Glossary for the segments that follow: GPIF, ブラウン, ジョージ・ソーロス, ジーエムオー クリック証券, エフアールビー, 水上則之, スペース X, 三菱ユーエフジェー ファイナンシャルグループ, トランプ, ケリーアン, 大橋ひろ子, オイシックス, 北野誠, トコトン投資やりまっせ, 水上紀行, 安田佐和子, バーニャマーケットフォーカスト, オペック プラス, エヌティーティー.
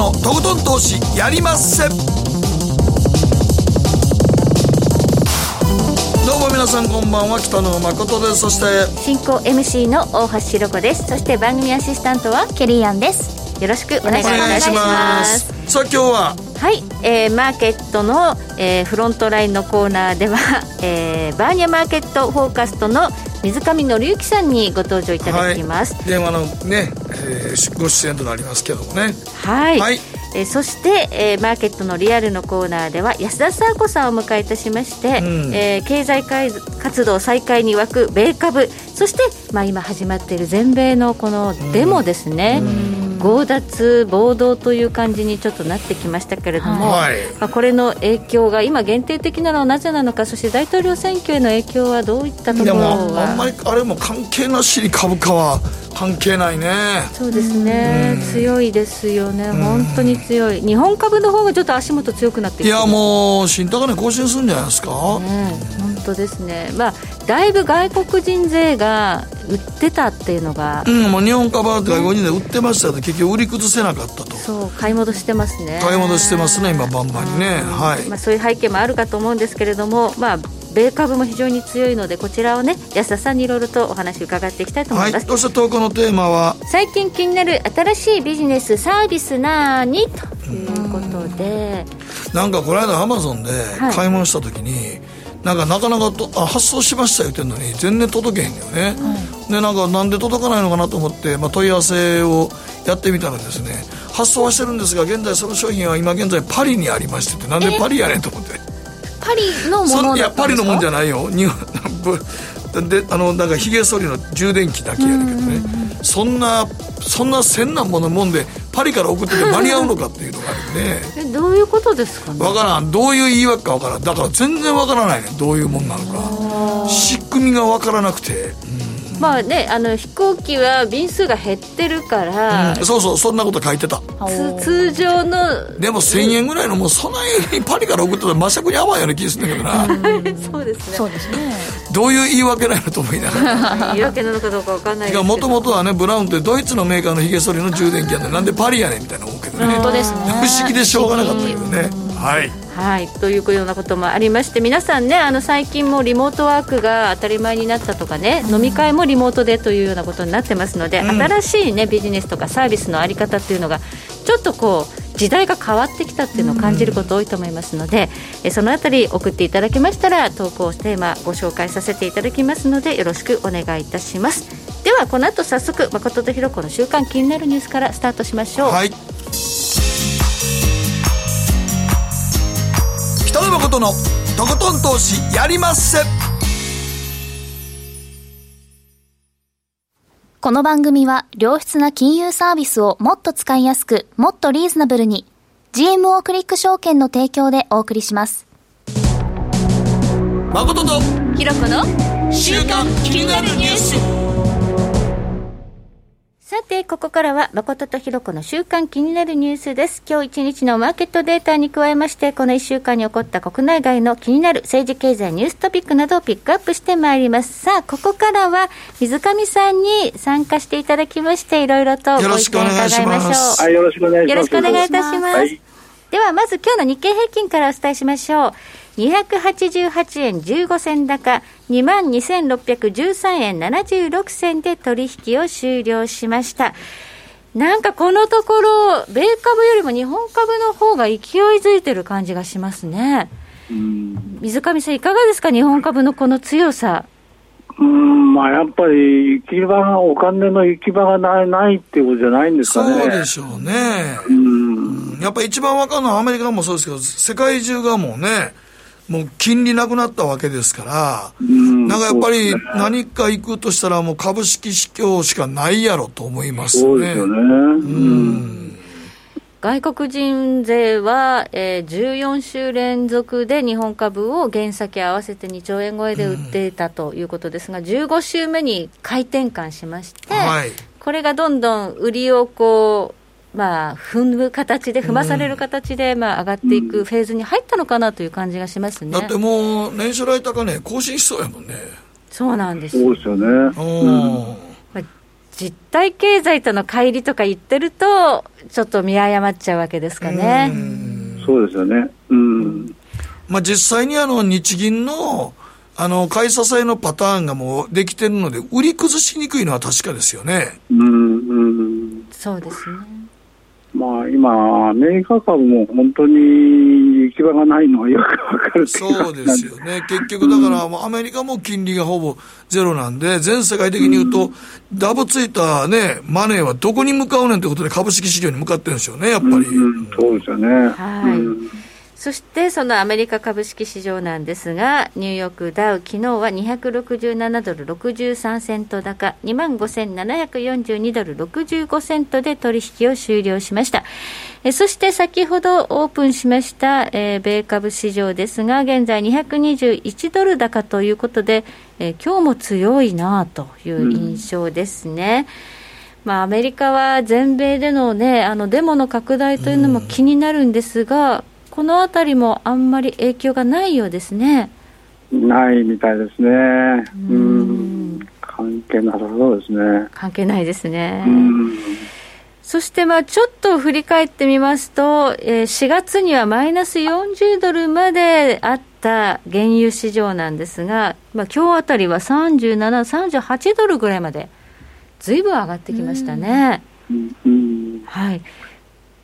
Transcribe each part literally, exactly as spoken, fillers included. のとことん投資やりまっせ。どうも皆さんこんばんは、北野誠です。そして進行 エムシー の大橋ひろ子です。そして番組アシスタントはケリーアンです。よろしくお願いします。さあ今日ははい、えー、マーケットの、えー、フロントラインのコーナーでは、えー、バーニャマーケットフォーカストの水上則之さんにご登場いただきます、はい、電話のね、えー、ご出演となりますけどもね。はい、はい、えー、そして、えー、マーケットのリアルのコーナーでは安田佐和子さんをお迎えいたしまして、うんえー、経済活動再開に沸く米株、そして、まあ、今始まっている全米のこのデモですね、うんうん、強奪暴動という感じにちょっとなってきましたけれども、はいまあ、これの影響が今限定的なのはなぜなのか、そして大統領選挙への影響はどういったところは、あんまりあれも関係なしに株価は関係ないね。そうですね、うん、強いですよね、うん、本当に強い。日本株の方がちょっと足元強くなってきて、いやもう新高値更新するんじゃないですか、ね、本当ですね、まあ、だいぶ外国人勢が売ってたっていうのが、うん、もう日本株は外国人勢売ってましたけど、ね、結局売り崩せなかったと。そう、買い戻してますね。買い戻してますね、今バンバンにね、はいまあ、そういう背景もあるかと思うんですけれども、まあ米株も非常に強いので、こちらをね安田さんにいろいろとお話伺っていきたいと思います。はい、そして投稿のテーマは最近気になる新しいビジネスサービスなーにということで、なんかこの間アマゾンで買い物した時に、はい、なんかなかなかとあ発送しました言ってるのに全然届けへんのよね、はい、でなんかなんで届かないのかなと思って、まあ、問い合わせをやってみたらですね、発送はしてるんですが現在その商品は今現在パリにありましてって、なんでパリやねんと思って、パリのものだったんですか。いやパリのもんじゃないよ、日本であのなんかひげ剃りの充電器だけやるけどね、うんうんうん、そんなそんな千何本のもんでパリから送ってて間に合うのかっていうのがあるんでえどういうことですかね、わからん、どういう言い訳かわからん、だから全然わからないね、どういうもんなのか仕組みがわからなくて、うん、まあね、あの飛行機は便数が減ってるから、うん、そうそうそんなこと書いてた。通常のでもせんえんぐらいのもうそないパリから送ってたら真逆に合わんような気がするんだけどなそうですね、そうですね、どういう言い訳なのと思いながら言い訳なのかどうか分かんないですけど、もともとはねブラウンってドイツのメーカーのヒゲ剃りの充電器やんで、なんでパリやねんみたいな思うけどね、本当ですね、不思議でしょうがなかったけどね、はいはい、というようなこともありまして、皆さんねあの最近もリモートワークが当たり前になったとかね、うん、飲み会もリモートでというようなことになってますので、うん、新しい、ね、ビジネスとかサービスの在り方っていうのがちょっとこう時代が変わってきたっていうのを感じること多いと思いますので、うん、えそのあたり送っていただけましたら投稿テーマご紹介させていただきますのでよろしくお願いいたします。ではこの後早速誠とひろ子の週刊気になるニュースからスタートしましょう。はい、北野誠のとことん投資やりまっせ。この番組は良質な金融サービスをもっと使いやすく、もっとリーズナブルに ジーエムオー クリック証券の提供でお送りします。誠とひろ子の週刊気になるニュース。さてここからは誠とひろ子の週間気になるニュースです。今日いちにちのマーケットデータに加えまして、このいっしゅうかんに起こった国内外の気になる政治経済ニューストピックなどをピックアップしてまいります。さあここからは水上さんに参加していただきまして、いろいろとご意見伺いましょう。よろしくお願いします。よろしくお願いいたします、はい、ではまず今日の日経平均からお伝えしましょう。にひゃくはちじゅうはちえんじゅうごせん高 にまんにせんろっぴゃくじゅうさんえんななじゅうろくせんで取引を終了しました。なんかこのところ米株よりも日本株の方が勢いづいてる感じがしますね。うん、水上さんいかがですか、日本株のこの強さ。うーん、まあ、やっぱり行き場がお金の行き場がない、ないっていうことじゃないんですかね。そうでしょうね。うーん、やっぱり一番分かるのはアメリカもそうですけど、世界中がもうねもう金利なくなったわけですから、なんかやっぱり何か行くとしたらもう株式市況しかないやろと思いますね。そうですよね。うん、外国人勢は、えー、じゅうよんしゅう連続で日本株を原先合わせてにちょうえん超えで売っていたということですが、じゅうごしゅうめに回転換しまして、はい、これがどんどん売りをこうまあ、踏む形で踏まされる形で、うんまあ、上がっていくフェーズに入ったのかなという感じがしますね。だってもう年初来高値更新しそうやもんね。そうなんです。そうですよね。うん、まあ、実体経済との乖離とか言ってるとちょっと見誤っちゃうわけですかね。うん、そうですよね。うん、まあ、実際にあの日銀のあの買い支えのパターンがもうできてるので売り崩しにくいのは確かですよね。うんうん、そうですね。まあ、今メーカー株も本当に行き場がないのはよくわかる。そうですよね。結局だからもうアメリカも金利がほぼゼロなんで、全世界的に言うとダブついたねマネーはどこに向かうねんということで株式市場に向かってるんでしょうね、やっぱり。うん、そうですよね。はい。うん、そしてそのアメリカ株式市場なんですが、ニューヨークダウ昨日はにひゃくろくじゅうななドルろくじゅうさんセント高 にまんごせんななひゃくよんじゅうにドルろくじゅうごセントで取引を終了しました。えそして先ほどオープンしました、えー、米株市場ですが、現在にひゃくにじゅういちドル高ということで、えー、今日も強いなという印象ですね。うん、まあ、アメリカは全米でのね、あのデモの拡大というのも気になるんですが、うん、このあたりもあんまり影響がないようですね。ないみたいですね。うんうん、関係なさそうですね。関係ないですね。うん、そしてまあちょっと振り返ってみますと、えー、しがつにはマイナスよんじゅうドルまであった原油市場なんですが、まあ、今日あたりはさんじゅうなな、さんじゅうはちドルぐらいまでずいぶん上がってきましたね。うんうん、はい、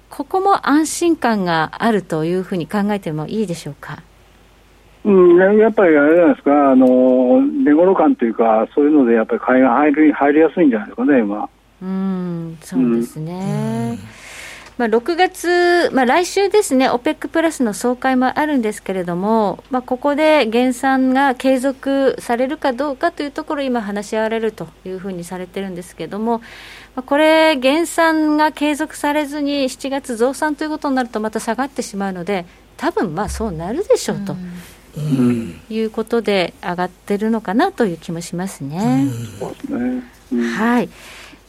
ここも安心感があるというふうに考えてもいいでしょうか。うん、やっぱりあれじゃないですか、あの寝頃感というかそういうのでやっぱり買いが入り、入りやすいんじゃないですかね今。うん、そうですね。うん、まあ、ろくがつ、まあ、来週ですね、 オペック プラスの総会もあるんですけれども、まあ、ここで減産が継続されるかどうかというところ今話し合われるというふうにされてるんですけども、これ減産が継続されずにしちがつ増産ということになるとまた下がってしまうので、多分まあそうなるでしょうと、うん、いうことで上がってるのかなという気もしますね。うん、はい。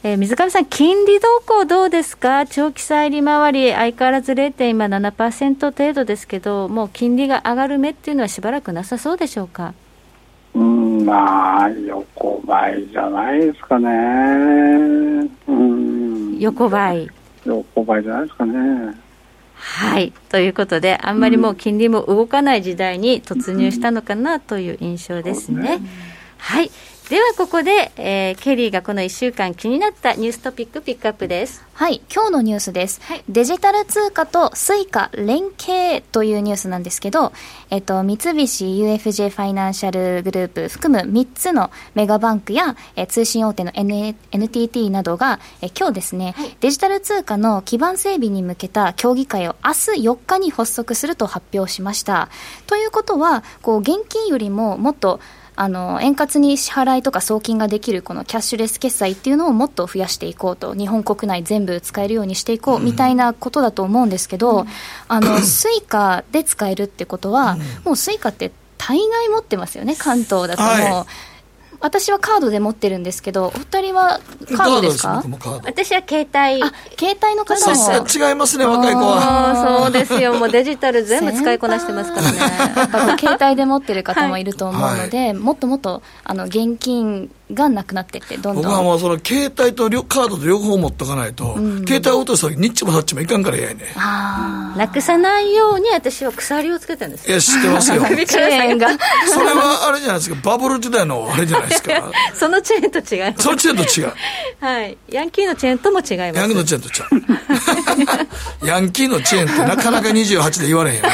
えー、水上さん、金利動向どうですか。長期債利回り相変わらず れいてんななパーセント 程度ですけど、もう金利が上がる目っていうのはしばらくなさそうでしょうか。うん、まあ横ばいじゃないですかね。うん、横ばい横ばいじゃないですかね。はい、ということであんまりもう金利も動かない時代に突入したのかなという印象ですね。うんうん、はい。ではここで、えー、ケリーがこのいっしゅうかん気になったニューストピックピックアップです。はい、今日のニュースです、はい、デジタル通貨とスイカ連携というニュースなんですけど、えっと、三菱 ユーエフジェー ファイナンシャルグループ含むみっつのメガバンクや、えー、通信大手の エヌティーティー などが、えー、今日ですね、はい、デジタル通貨の基盤整備に向けた協議会をあすよっかに発足すると発表しました。ということはこう現金よりももっとあの円滑に支払いとか送金ができるこのキャッシュレス決済っていうのをもっと増やしていこうと、日本国内全部使えるようにしていこうみたいなことだと思うんですけど、うん、あのスイカで使えるってことは、うん、もうスイカって大概持ってますよね、関東だともう。はい、私はカードで持ってるんですけど、お二人はカードですか。僕もカード。私は携帯。あ、携帯の方も違いますね、若い子は。そうですよ、もうデジタル全部使いこなしてますからね。やっぱ携帯で持ってる方もいると思うので、はい、もっともっとあの現金がなくなっていってどんどん。僕はもうその携帯とカードと両方持っとかないと、うん、携帯を落とすときにっちもさっちもいかんからやいね。あ、なくさないように私は鎖をつけたんですよ。いや、知ってますよ。チェーンがそれはあれじゃないですか、バブル時代のあれじゃないですか。そのチェーンと違います。そのチェーンと違う。はい、ヤンキーのチェーンとも違います。ヤンキーのチェーンと違う。ヤンキーのチェーンってなかなかにじゅうはちで言われへんよね。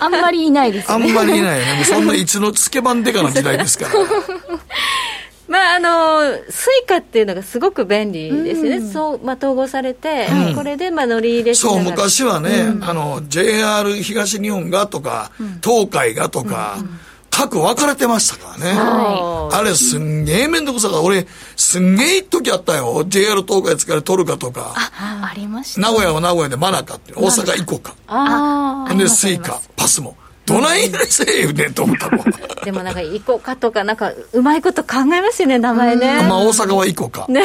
あんまりいないですね。あんまりいないよね。そんないつのつけ版デカの時代ですから。まあ、あのスイカっていうのがすごく便利ですね。うん、そう、まあ、統合されて、うん、これでまあ乗り入れしながら。そう、昔はね、うん、あの ジェイアール 東日本がとか、うん、東海がとか、うんうん、各分かれてましたからね。はい、あれすんげえ面倒くさかった。俺すんげえ一時あったよ、 ジェイアール 東海使えるトルカとか。 あ, ありました、ね、名古屋は名古屋でマナカって、大阪イコカでスイカパスモどないなセーフねと思ったもんでもなんかイコカとかなんかうまいこと考えますよね、名前ね。まあ大阪はイコカね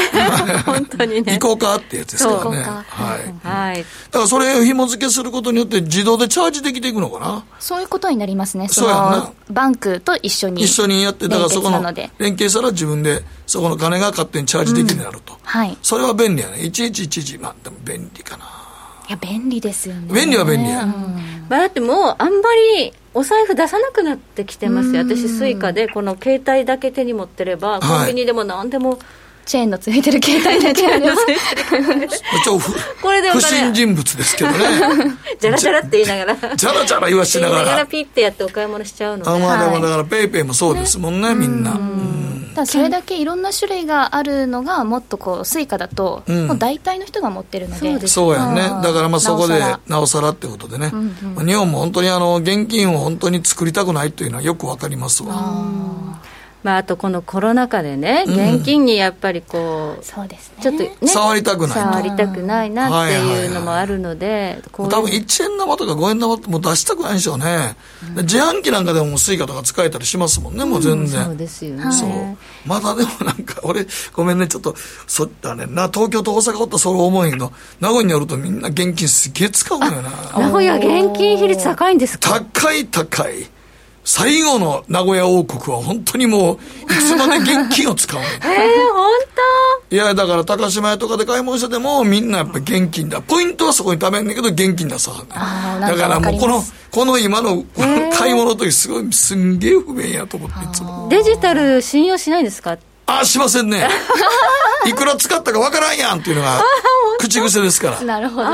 本当にねイコカってやつですからね。はい、うん、はい。だからそれを紐付けすることによって自動でチャージできていくのかな。そういうことになりますね。そうやな、バンクと一緒に一緒にやって、だからそこの連携したら自分でそこの金が勝手にチャージできるようになると、うん、はい、それは便利やね。いちいちいちいち、まあでも便利かな。いや便利ですよね。便利は便利や、うん。まあ、だってもうあんまりお財布出さなくなってきてますよ。私スイカでこの携帯だけ手に持ってれば、はい、コンビニでも何でもチェーンのついてる携帯だけありますこれで不審人物ですけどねじゃらじゃらって言いながらじゃらじゃら言わしながら言いながらピッてやってお買い物しちゃうので、あ、まあ、でもだからペイペイもそうですもんね、ね、みんな、うん、だそれだけいろんな種類があるのがもっとこうスイカだと、うん、もう大体の人が持ってるの で, そ う, でそうやね。だからまあそこでなおさらってことでね、うんうん、まあ、日本も本当にあの現金を本当に作りたくないというのはよくわかりますわ。あ、まあ、あとこのコロナ禍でね、現金にやっぱりこう、うん、そうですね、ちょっとね触りたくない触りたくないなっていうのもあるので、はいはいはい、こう多分いちえん玉とかごえん玉ってもう出したくないんでしょうね、うん、自販機なんかでもスイカとか使えたりしますもんね、もう全然、うん、そうですよね。そう、まだでもなんか俺ごめんね、ちょっとそだねな、東京と大阪おったらそれ思うんやけど、名古屋によるとみんな現金すげえ使うのよな。名古屋現金比率高いんですか。高い高い。最後の名古屋王国は本当にもういつまで現金を使うのえー、本当。いやだから高島屋とかで買い物しててもみんなやっぱ現金だ、ポイントはそこに貯めんねんけど現金出さはんねん。だからもうこのこの今の買い物の時すごいすんげえ不便やと思って、いつもデジタル信用しないですか。あ、しませんねいくら使ったかわからんやんっていうのが口癖ですからなるほど。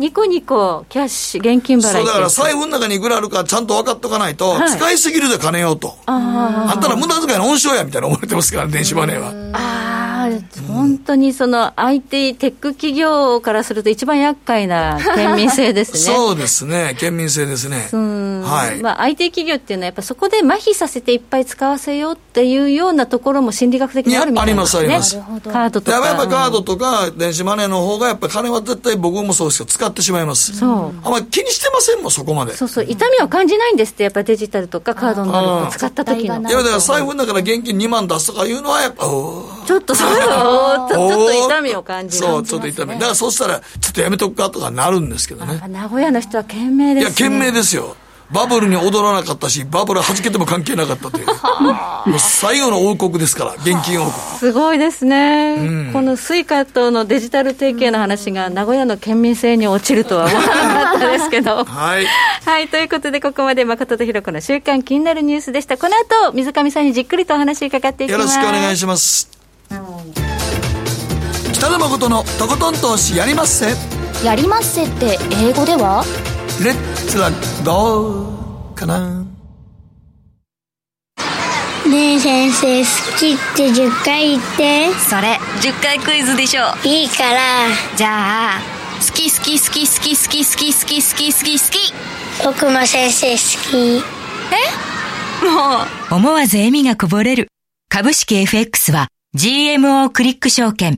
ニコニコキャッシュ現金払い、そうだから財布の中にいくらあるかちゃんと分かっとかないと、はい、使いすぎるで金よと あ, あんたら無駄遣いの温床やみたいな思われてますから、電子マネーは。ああ、本当にその アイティー テック企業からすると一番厄介な県民性ですねそうですね、県民性ですね、はい、まあ、アイティー 企業っていうのはやっぱそこで麻痺させていっぱい使わせようっていうようなところも心理学的にあるみたいな、ね、ありますあります。カードとかやっぱりカードとか電子マネーの方がやっぱ金は絶対僕もそうですけど使ってしまいます。そう、あんまり気にしてませんもん、そこまで。そうそう、痛みを感じないんですって、やっぱりデジタルとかカードの使った時の。いやだから財布だから現金にまん出すとかいうのはやっぱちょっとそうちょっと痛みを感じる、ね、そうちょっと痛みだから、そうしたらちょっとやめとくかとかなるんですけどね。名古屋の人は賢明ですね。いや賢明ですよ。バブルに踊らなかったし、バブルはじけても関係なかったというもう最後の王国ですから、現金王国すごいですね、うん、このスイカとのデジタル提携の話が名古屋の県民性に落ちるとは思わなかったですけどはい、はい、ということでここまで誠とひろ子の週刊気になるニュースでした。この後水上さんにじっくりとお話伺っていきます。よろしくお願いします。北野誠のとことん投資やりまっせ。やりまっせって英語ではレッツはどうかな。ねえ先生、好きってじゅっかい言って。それじゅっかいクイズでしょ。いいから。じゃあ好き好き好き好き好き好き好き好き好き好き。僕も先生好き。え、もう思わず笑みがこぼれる。株式 エフエックス は ジーエムオー クリック証券。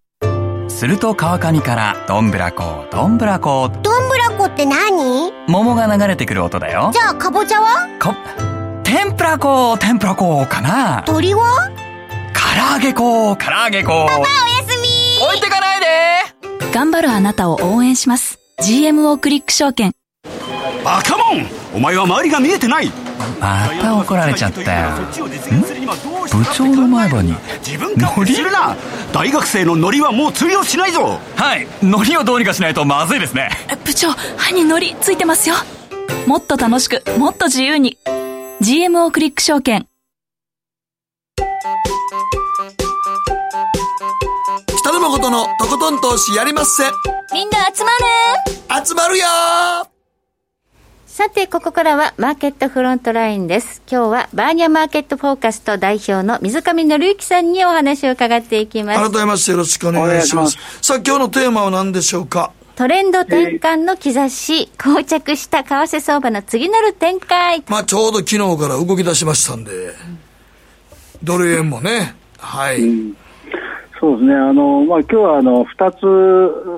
すると川上からどんぶらこどんぶらこどんぶらこって何？桃が流れてくる音だよ。じゃあかぼちゃは？か天ぷらこ天ぷらこかな。鳥は？唐揚げこ唐揚げこ。パパおやすみ。置いてかないで。頑張るあなたを応援します。ジーエムオー クリック証券。バカモン、お前は周りが見えてない。また怒られちゃったよ。ん？部長の前歯にノリ？大学生のノリはもう釣りをしないぞ。はい、ノリをどうにかしないとまずいですね。部長、歯にノリついてますよ。もっと楽しく、もっと自由に ジーエムオー クリック証券。北野誠のとことん投資やりまっせ。みんな集まる集まるよ。さてここからはマーケットフロントラインです。今日はバーニャマーケットフォーカスト代表の水上紀之さんにお話を伺っていきます。改めましてよろしくお願いしま す, します。さあ今日のテーマは何でしょうか。トレンド転換の兆し、膠着した為替相場の次なる展開。まあちょうど昨日から動き出しましたんで、うん、ドル円もねはい、うん、そうですね、あの、まあ、今日はあのふたつ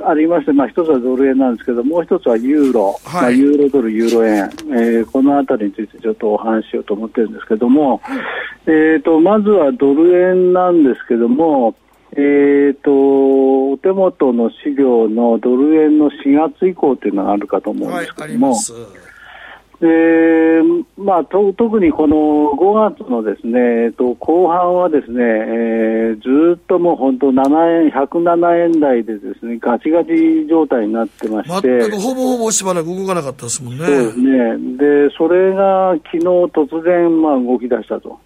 ありまして、まあ、ひとつはドル円なんですけど、もうひとつはユーロ、はい、まあ、ユーロドル、ユーロ円、えー、このあたりについてちょっとお話ししようと思ってるんですけども、えーと、まずはドル円なんですけども、えーと、お手元の資料のドル円のしがつ以降というのがあるかと思うんですけども、はい、えーまあ、と特にこのごがつのですね、えっと、後半はですね、えー、ずっともう本当ななえん、ひゃくななえん台でですね、ガチガチ状態になってまして、全くほぼほぼしばらく動かなかったですもんね。そうですね。で、それが昨日突然、まあ、動き出したと。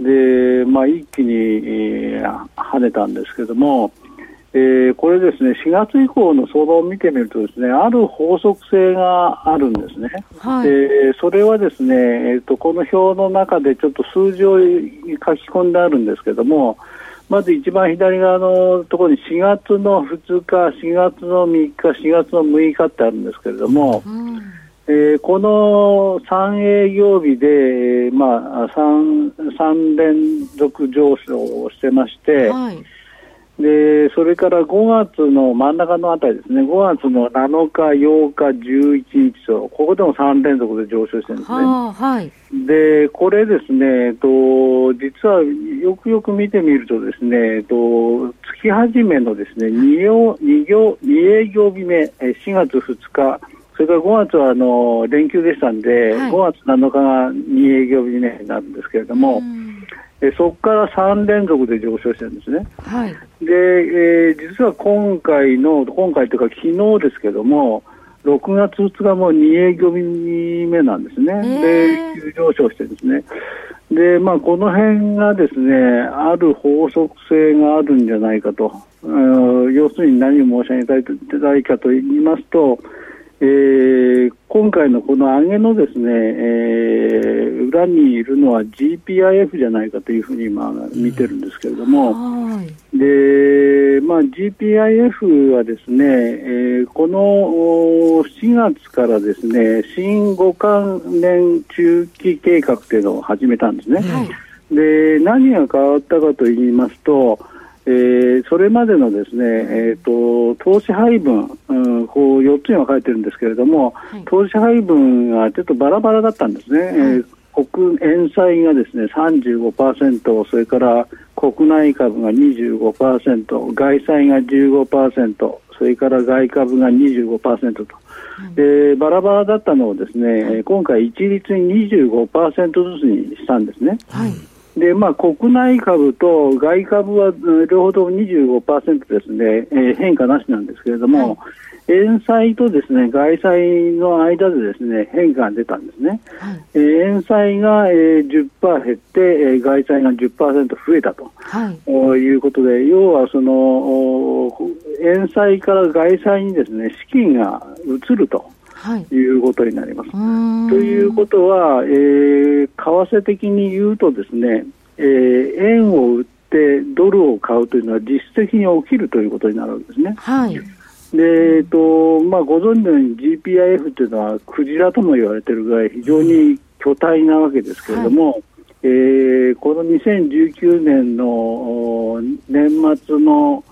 で、まあ、一気に、えー、跳ねたんですけども、えー、これですね、しがつ以降の相場を見てみるとですね、ある法則性があるんですね、はい。でそれはですね、えーと、この表の中でちょっと数字を書き込んであるんですけども、まず一番左側のところにしがつのふつか、しがつのみっか、しがつのむいかってあるんですけれども、うん、えー、このさん営業日で、まあ、さん, さん連続上昇をしてまして、はい。でそれからごがつの真ん中のあたりですね、ごがつのなのか、ようか、じゅういちにちと、ここでもさん連続で上昇してるんですね。は、はい、でこれですね、えっと、実はよくよく見てみるとですね、えっと、月始めのですね、に営業日目、しがつふつか、それからごがつはあの連休でしたんで、はい、ごがつなのかがに営業日目になるんですけれども、えそこからさん連続で上昇してるんですね、はい。で、えー、実は今回の今回というか昨日ですけども、ろくがつふつかもに営業日目なんですね。で急上昇してるんですね。で、まあ、この辺がですね、ある法則性があるんじゃないかと、うん、要するに何を申し上げたいと言いたいかと言いますと、えー、今回のこの上げのですね、えー、裏にいるのは ジーピーアイエフ じゃないかというふうに今見てるんですけれども、うん、でまあ、ジーピーアイエフ はですね、えー、このしがつからですね、新ごかんねん中期計画というのを始めたんですね、はい。で何が変わったかと言いますと、えー、それまでのですね、えーと、投資配分、うん、こうよっつには書いてるんですけれども、はい、投資配分がちょっとバラバラだったんですね、はい。えー、国円債がですね さんじゅうごパーセント、 それから国内株が にじゅうごパーセント、 外債が じゅうごパーセント、 それから外株が にじゅうごパーセント と、はい。でバラバラだったのをですね、はい、今回一律に にじゅうごパーセント ずつにしたんですね、はい。でまあ、国内株と外株は両方とも にじゅうごパーセント ですね、えー、変化なしなんですけれども、はい、円債とですね、外債の間でですね、変化が出たんですね、はい。えー、円債が、えー、じゅっパーセント 減って、えー、外債が じゅっパーセント 増えたと、はい、いうことで、要はその円債から外債にですね、資金が移ると。はい、いうことになります。ということは、えー、為替的に言うとですね、えー、円を売ってドルを買うというのは実質的に起きるということになるわけですね、はい。でえーとまあ、ご存知のように ジーピーアイエフ というのはクジラとも言われているぐらい非常に巨大なわけですけれども、はい。えー、このにせんじゅうきゅうねんの年末の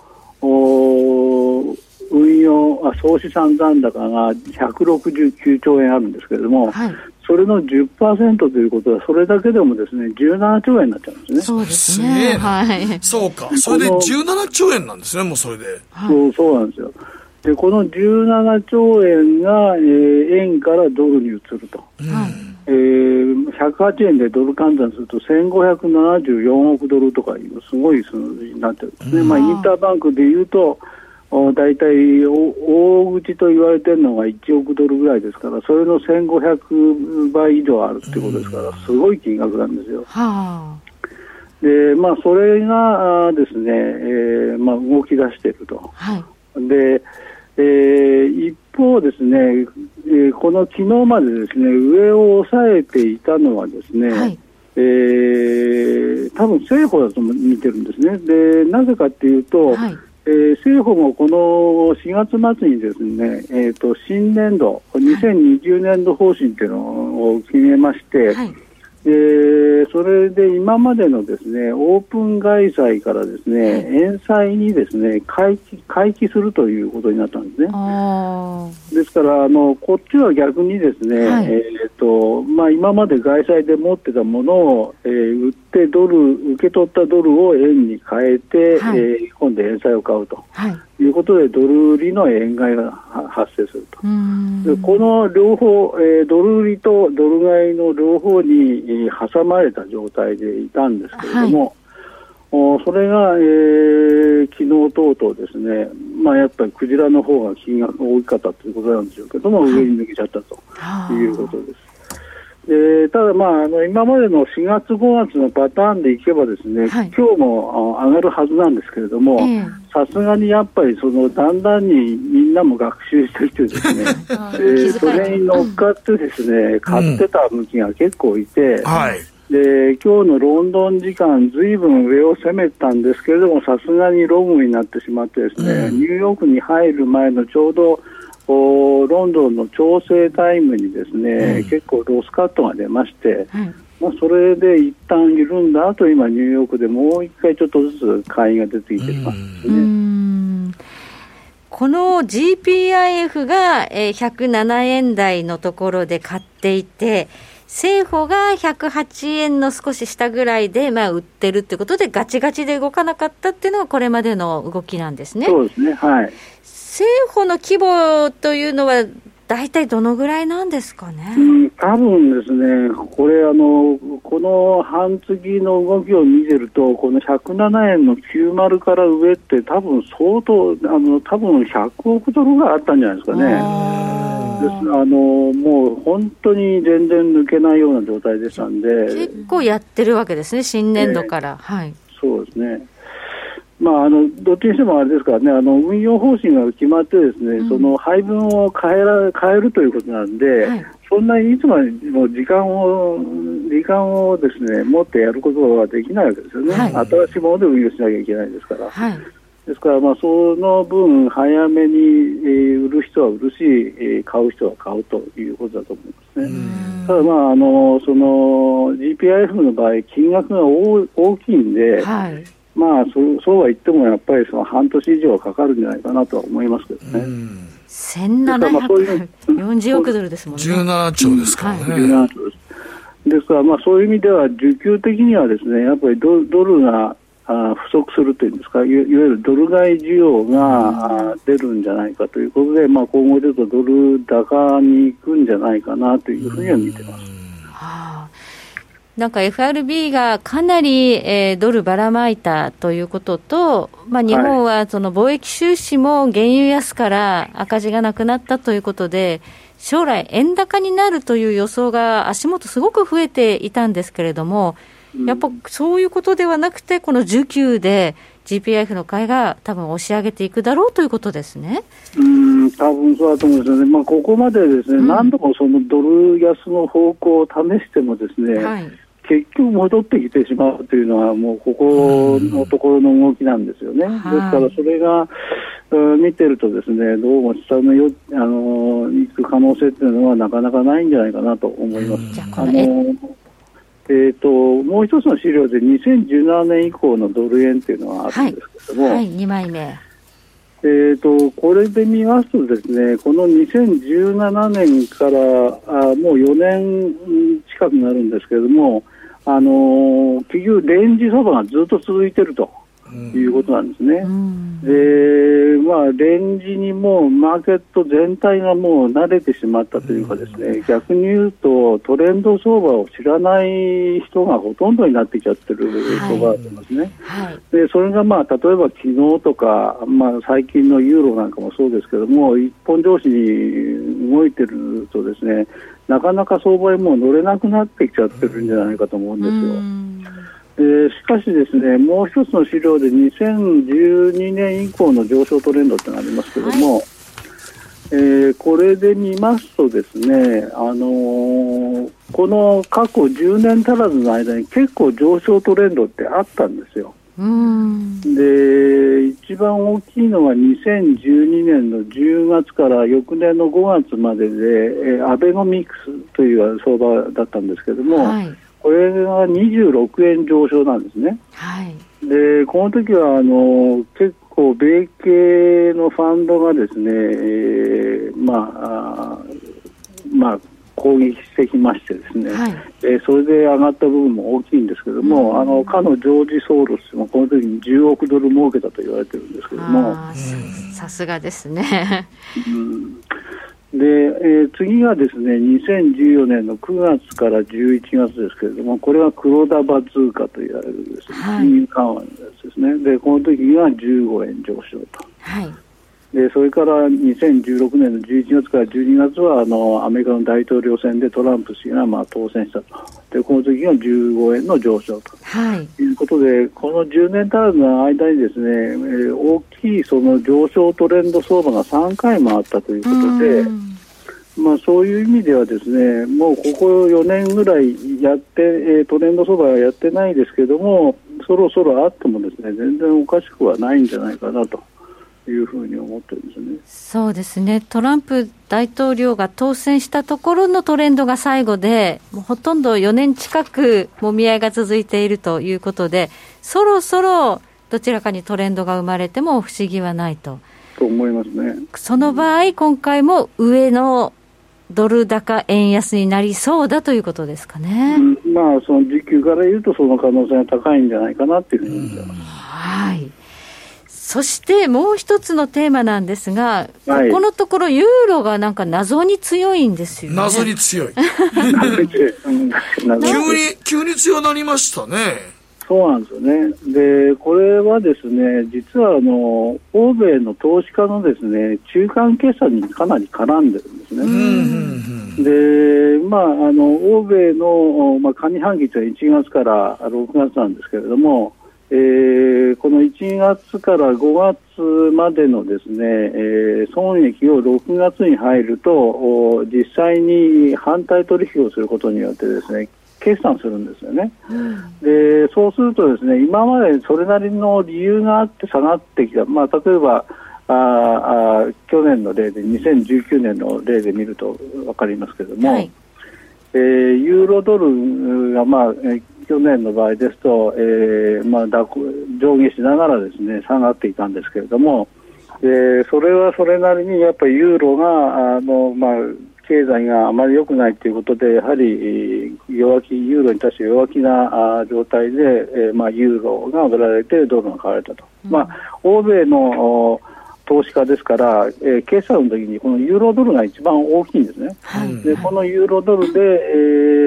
運用あ総資産残高がひゃくろくじゅうきゅうちょうえんあるんですけれども、はい、それの じゅっパーセント ということはそれだけでもですねじゅうななちょうえんになっちゃうんですね。そうですね、はい、そうか、それでじゅうななちょうえんなんですね、もうそれで、はい、そう、そうなんですよ。でこのじゅうななちょうえんが、えー、円からドルに移ると、うん、えー、ひゃくはちえんでドル換算するとせんごひゃくななじゅうよんおくドルとかいうすごい数字になってるんですね、うん。まあ、インターバンクでいうとだいたい大口と言われているのがいちおくドルぐらいですから、それのせんごひゃくばい以上あるということですから、すごい金額なんですよ。はで、まあ、それがですね、えーまあ、動き出していると、はい。でえー、一方ですね、えー、この昨日までですね、上を抑えていたのはですね、はい、えー、多分政府だと見てるんですね。でなぜかというと、はい、えー、政府もこのしがつ末にですね、えー、と新年度、にせんにじゅうねんど方針というのを決めまして、はい、ええー、それで今までのですね、オープン外債からですね、円債にですね、回帰、回帰するということになったんですね。あ、ですからあのこっちは逆にですね、はい、えーとまあ、今まで外債で持ってたものを、えー、売ってドル、受け取ったドルを円に変えて、はい、えー、今度円債を買うと、はい、いうことでドル売りの円買いが発生すると。うん、でこの両方、えー、ドル売りとドル買いの両方に挟まれた状態でいたんですけれども、はい、それが、えー、昨日等々ですね、まあ、やっぱりクジラの方が金額が大きかったということなんでしょうけども、はい、上に抜けちゃったということです。でただ、まあ、あの今までのしがつごがつのパターンでいけばですね、はい、今日も上がるはずなんですけれども、さすがにやっぱりそのだんだんにみんなも学習してきてですね、えー、それに乗っかってですね、うん、買ってた向きが結構いて、うん、はい、で今日のロンドン時間ずいぶん上を攻めたんですけれども、さすがにロングになってしまってですね、うん、ニューヨークに入る前のちょうどロンドンの調整タイムにですね、うん、結構ロスカットが出まして、うん、まあ、それで一旦緩んだ後、今ニューヨークでもう一回ちょっとずつ買いが出てきてますね。うん、この ジーピーアイエフ がひゃくななえん台のところで買っていて、政府がひゃくはちえんの少し下ぐらいで、まあ、売ってるということでガチガチで動かなかったっていうのがこれまでの動きなんですね。そうですね、はい。政府の規模というのは大体どのぐらいなんですかね。うん、多分ですね、これあのこの半月の動きを見てると、このひゃくななえんのきゅうじゅうから上って多分相当あの多分ひゃくおくドルがあったんじゃないですかね。です、あのもう本当に全然抜けないような状態でしたんで、結構やってるわけですね、新年度から、えー、はい。そうですね。まあ、あのどっちにしてもあれですからね、あの運用方針が決まってですね、うん、その配分を変えら、変えるということなんで、はい、そんなにいつまでも時間を時間をですね持ってやることができないわけですよね、はい、新しいもので運用しなきゃいけないですから、はい、ですから、まあ、その分早めに、えー、売る人は売るし、えー、買う人は買うということだと思いますね。ただ、まあ、あのその ジーピーアイエフ の場合金額が大、大きいんで、はい、まあ、そう、そうは言ってもやっぱりその半年以上はかかるんじゃないかなとは思いますけどね。うん、せんななひゃくよんじゅうおくドルですもんね。じゅうななちょうですからね。うん、はい、じゅうななちょうです。ですから、まあ、そういう意味では需給的にはですね、やっぱり ド, ドルがあ不足するというんですか、いわゆるドル買い需要が出るんじゃないかということで、まあ、今後ちょっとドル高に行くんじゃないかなというふうには見てます。なんか エフアールビー がかなり、えー、ドルばらまいたということと、まあ、日本はその貿易収支も原油安から赤字がなくなったということで、将来円高になるという予想が足元すごく増えていたんですけれども、やっぱそういうことではなくて、この需給で ジーピーアイエフ の買いが多分押し上げていくだろうということですね。うーん、多分そうだと思うんですよね。まあ、ここまでですね、うん、何度もそのドル安の方向を試してもですね、はい、結局戻ってきてしまうというのはもうここのところの動きなんですよね。ですからそれが、うん、見てるとですね、どうも下のよあの行く可能性というのはなかなかないんじゃないかなと思います。あのえー、ともう一つの資料でにせんじゅうななねん以降のドル円というのがあるんですけども、はい、はい、にまいめ、えー、とこれで見ますとですね、このにせんじゅうななねんからあもうよねん近くなるんですけれども、あのー、結局レンジ相場がずっと続いているということなんですね。うん、で、まあ、レンジにもうマーケット全体がもう慣れてしまったというかですね、うん、逆に言うとトレンド相場を知らない人がほとんどになってきちゃってる相場がありますね。はいはい、でそれが、まあ、例えば昨日とか、まあ、最近のユーロなんかもそうですけども、一本上司に動いてるとですね、なかなか相場にもう乗れなくなってきちゃってるんじゃないかと思うんですよ。でしかしですね、もう一つの資料でにせんじゅうにねん以降の上昇トレンドってのありますけども、はい、えー、これで見ますとですね、あのー、この過去じゅうねん足らずの間に結構上昇トレンドってあったんですよ。うん、で一番大きいのはにせんじゅうにねんのじゅうがつから翌年のごがつまでで、えー、アベノミクスという相場だったんですけども、はい、これがにじゅうろくえん上昇なんですね。はい、でこの時はあの結構米系のファンドがですね、えー、まあまあ攻撃してきましてですね、はい、えー、それで上がった部分も大きいんですけども、うん、あのかのジョージ・ソーロスもこの時にじゅうおくドル儲けたと言われてるんですけども、あ、さすがですね、うん、で、えー、次がですねにせんじゅうよねんのくがつからじゅういちがつですけれども、これは黒田バズーカと言われるですね、はい、金融緩和のやつですね。でこの時がじゅうごえん上昇と、はい、でそれからにせんじゅうろくねんのじゅういちがつからじゅうにがつはあのアメリカの大統領選でトランプ氏がまあ当選したと。でこの時がじゅうごえんの上昇と、はい、いうことで、このじゅうねん足らずの間にですね、えー、大きいその上昇トレンド相場がさんかいもあったということで、まあ、そういう意味ではですね、もうここよねんぐらいやってトレンド相場はやってないですけども、そろそろあってもですね全然おかしくはないんじゃないかなというふうに思ってるんですね。そうですね、トランプ大統領が当選したところのトレンドが最後で、もうほとんどよねん近くもみ合いが続いているということで、そろそろどちらかにトレンドが生まれても不思議はないとと思いますね。その場合、うん、今回も上のドル高円安になりそうだということですかね。うん、まあその時給から言うとその可能性が高いんじゃないかなっていうふうに思います。うん、はい。そしてもう一つのテーマなんですが、はい、ここのところユーロがなんか謎に強いんですよね。謎に強い急に急に強なりましたね。そうなんですよね。でこれはですね、実はあの欧米の投資家のですね中間決算にかなり絡んでるんですね。うんうんうん、でまああの欧米の、まあ、上半期というのはいちがつからろくがつなんですけれども、えー、このいちがつからごがつまでのですね、えー、損益をろくがつに入ると実際に反対取引をすることによってですね決算するんですよね。でそうするとですね、今までそれなりの理由があって下がってきた、まあ、例えばああ去年の例でにせんじゅうきゅうねんの例で見ると分かりますけれども、はい、えー、ユーロドルがまあ去年の場合ですと、えーまあ、上下しながらですね下がっていたんですけれども、えー、それはそれなりにやっぱりユーロがあの、まあ、経済があまり良くないということでやはり弱気、ユーロに対して弱気な状態で、えーまあ、ユーロが売られてドルが買われたと、うん、まあ、欧米の投資家ですから、えー、決算の時にこのユーロドルが一番大きいんですね。はい、でこのユーロドルで、え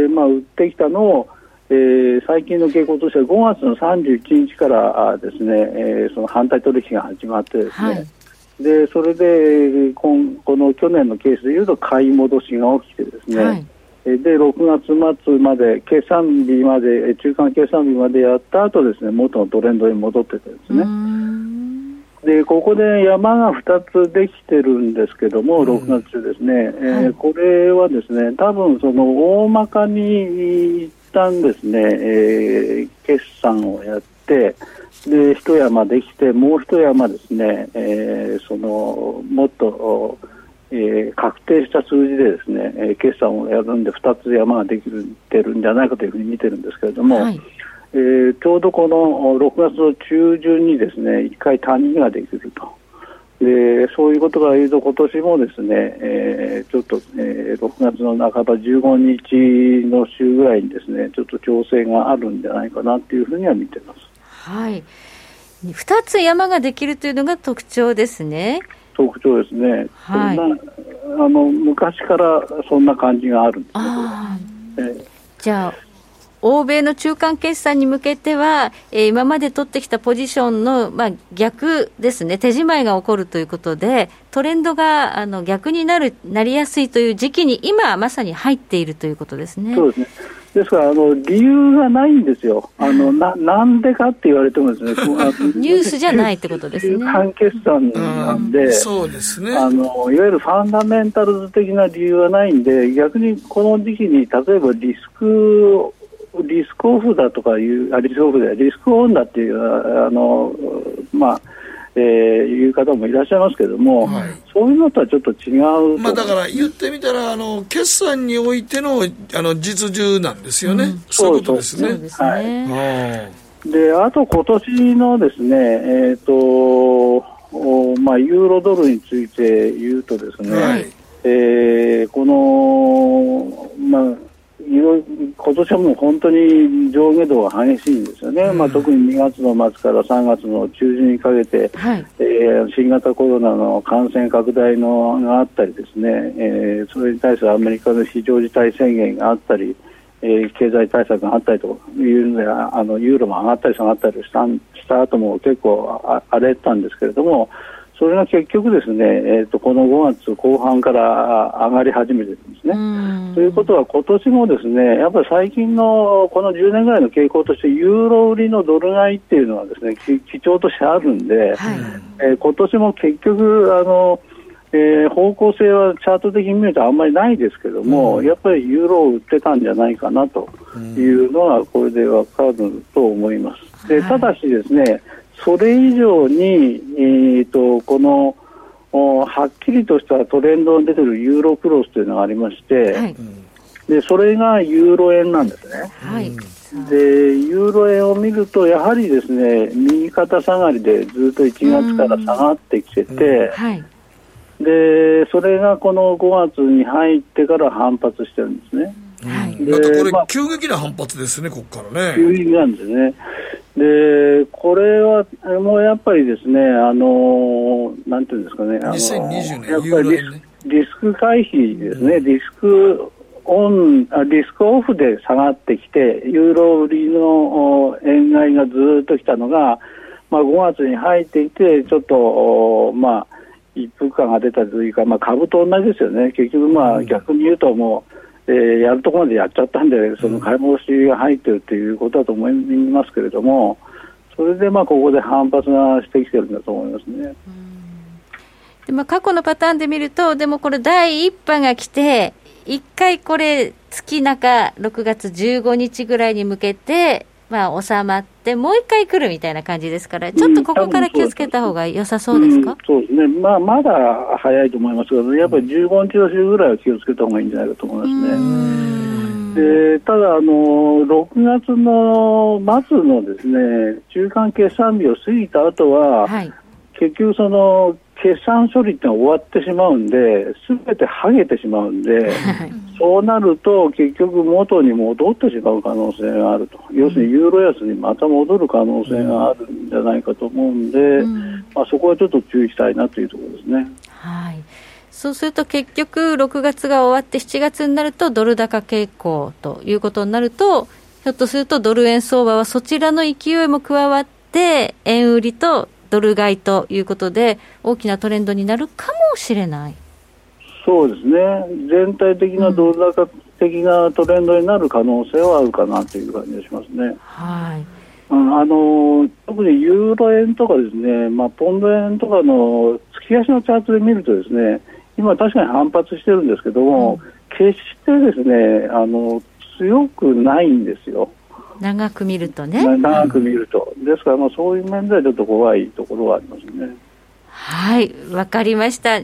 ーまあ、売ってきたのをえー、最近の傾向としてはごがつのさんじゅういちにちからですね、えー、その反対取引が始まってですね、はい、でそれでこの去年のケースでいうと買い戻しが起きてですね、はい、でろくがつ末まで決算日まで中間決算日までやった後ですね元のトレンドに戻っててですね、でここで山がふたつできてるんですけども、ろくがつ中ですね、うん、えー、これはですね多分その大まかに一旦ですね、えー、決算をやってで一山できてもう一山ですね、えー、そのもっと、えー、確定した数字でですね、えー、決算をやるんでふたつ山ができてるんじゃないかというふうに見てるんですけれども、はい、えー、ちょうどこのろくがつの中旬にですねいっかい谷ができると。でそういうことが言うと今年もですね、えー、ちょっと、えー、ろくがつの半ばじゅうごにちの週ぐらいにですねちょっと調整があるんじゃないかなというふうには見てます。はい、ふたつ山ができるというのが特徴ですね。特徴ですね、はい、そんなあの昔からそんな感じがあるんですけど、あ、えー、じゃあ欧米の中間決算に向けては、えー、今まで取ってきたポジションの、まあ、逆ですね、手仕舞いが起こるということでトレンドがあの逆になるなりやすいという時期に今まさに入っているということですね。そうですね、ですからあの理由がないんですよ。あの な, なんでかって言われてもですねニュースじゃないってことですね。中間決算なんで、うん、そうですね、あのいわゆるファンダメンタルズ的な理由はないんで、逆にこの時期に例えばリスクをリスクオフだとかいうあリスクオフだリスクオンだっていうあの、まあ、えー、いう方もいらっしゃいますけれども、はい、そういうのとはちょっと違うと、まあ、だから言ってみたらあの決算において の, あの実需なんですよね、うん、そういうことですね。そうですね、はい、であと今年のですね、えーとまあ、ユーロドルについて言うとですね、はい、えー、このまあ今年はもう本当に上下動が激しいんですよね、うん、まあ、特ににがつの末からさんがつの中旬にかけて、はい、えー、新型コロナの感染拡大のがあったりですね、えー、それに対するアメリカの非常事態宣言があったり、えー、経済対策があったりというのであのユーロも上がったり下がったりした、した後も結構荒れたんですけれども、それが結局ですね、えーと、このごがつこう半から上がり始めてるんですね。ということは今年もですね、やっぱり最近のこのじゅうねんぐらいの傾向としてユーロ売りのドル買いっていうのはですね、基調としてあるんで、はい、えー、今年も結局あの、えー、方向性はチャート的に見るとあんまりないですけども、やっぱりユーロを売ってたんじゃないかなというのはこれでわかると思います。でただしですね、はい、それ以上に、えー、とこのはっきりとしたトレンドに出ているユーロクロスというのがありまして、はい、でそれがユーロ円なんですね、はい、でユーロ円を見るとやはりですね、右肩下がりでずっといちがつから下がってきてて、うん、はい、でそれがこのごがつに入ってから反発してるんですね、はい、でなんかこれ、まあ、急激な反発ですね、ここからね急激なんですね。でこれはもうやっぱりですね、あのなんていうんですかね、あのにせんにじゅうねんやっぱりリス、ね、リスク回避ですね、うん、リスクオンリスクオフで下がってきてユーロ売りの円買いがずっと来たのが、まあ、ごがつに入っていてちょっとまあ一服感が出たというか、まあ、株と同じですよね。結局まあ逆に言うともう、うん、えー、やるところまでやっちゃったんでその買い戻しが入っているということだと思いますけれども、それでまあここで反発がしてきてるんだと思いますね。うん、まあ、過去のパターンで見ると、でもこれ第一波が来て一回これ月中ろくがつじゅうごにちぐらいに向けてまあ収まってもう一回来るみたいな感じですから、ちょっとここから気をつけた方が良さそうですか。うん、そうですね、まあ、まだ早いと思いますけど、やっぱりじゅうごにちの週ぐらいは気をつけた方がいいんじゃないかと思いますね。うんでただあのろくがつの末のですね、中間決算日を過ぎた後は、はい、結局その決算処理ってのは終わってしまうんで、全て剥げてしまうんで、はい、そうなると結局元に戻ってしまう可能性があると、要するにユーロ安にまた戻る可能性があるんじゃないかと思うんで、うん、まあ、そこはちょっと注意したいなというところですね。はい、そうすると結局ろくがつが終わってしちがつになるとドル高傾向ということになると、ひょっとするとドル円相場はそちらの勢いも加わって円売りとドル買いということで大きなトレンドになるかもしれない。そうですね、全体的なドル高的なトレンドになる可能性はあるかなという感じがしますね。はい、あの特にユーロ円とかですね、まあ、ポンド円とかの月足のチャートで見るとですね、今確かに反発してるんですけども、うん、決してですね、あの強くないんですよ、長く見るとね、長く見ると、うん、ですからまあそういう面ではちょっと怖いところはありますね。はい、わかりました。はい、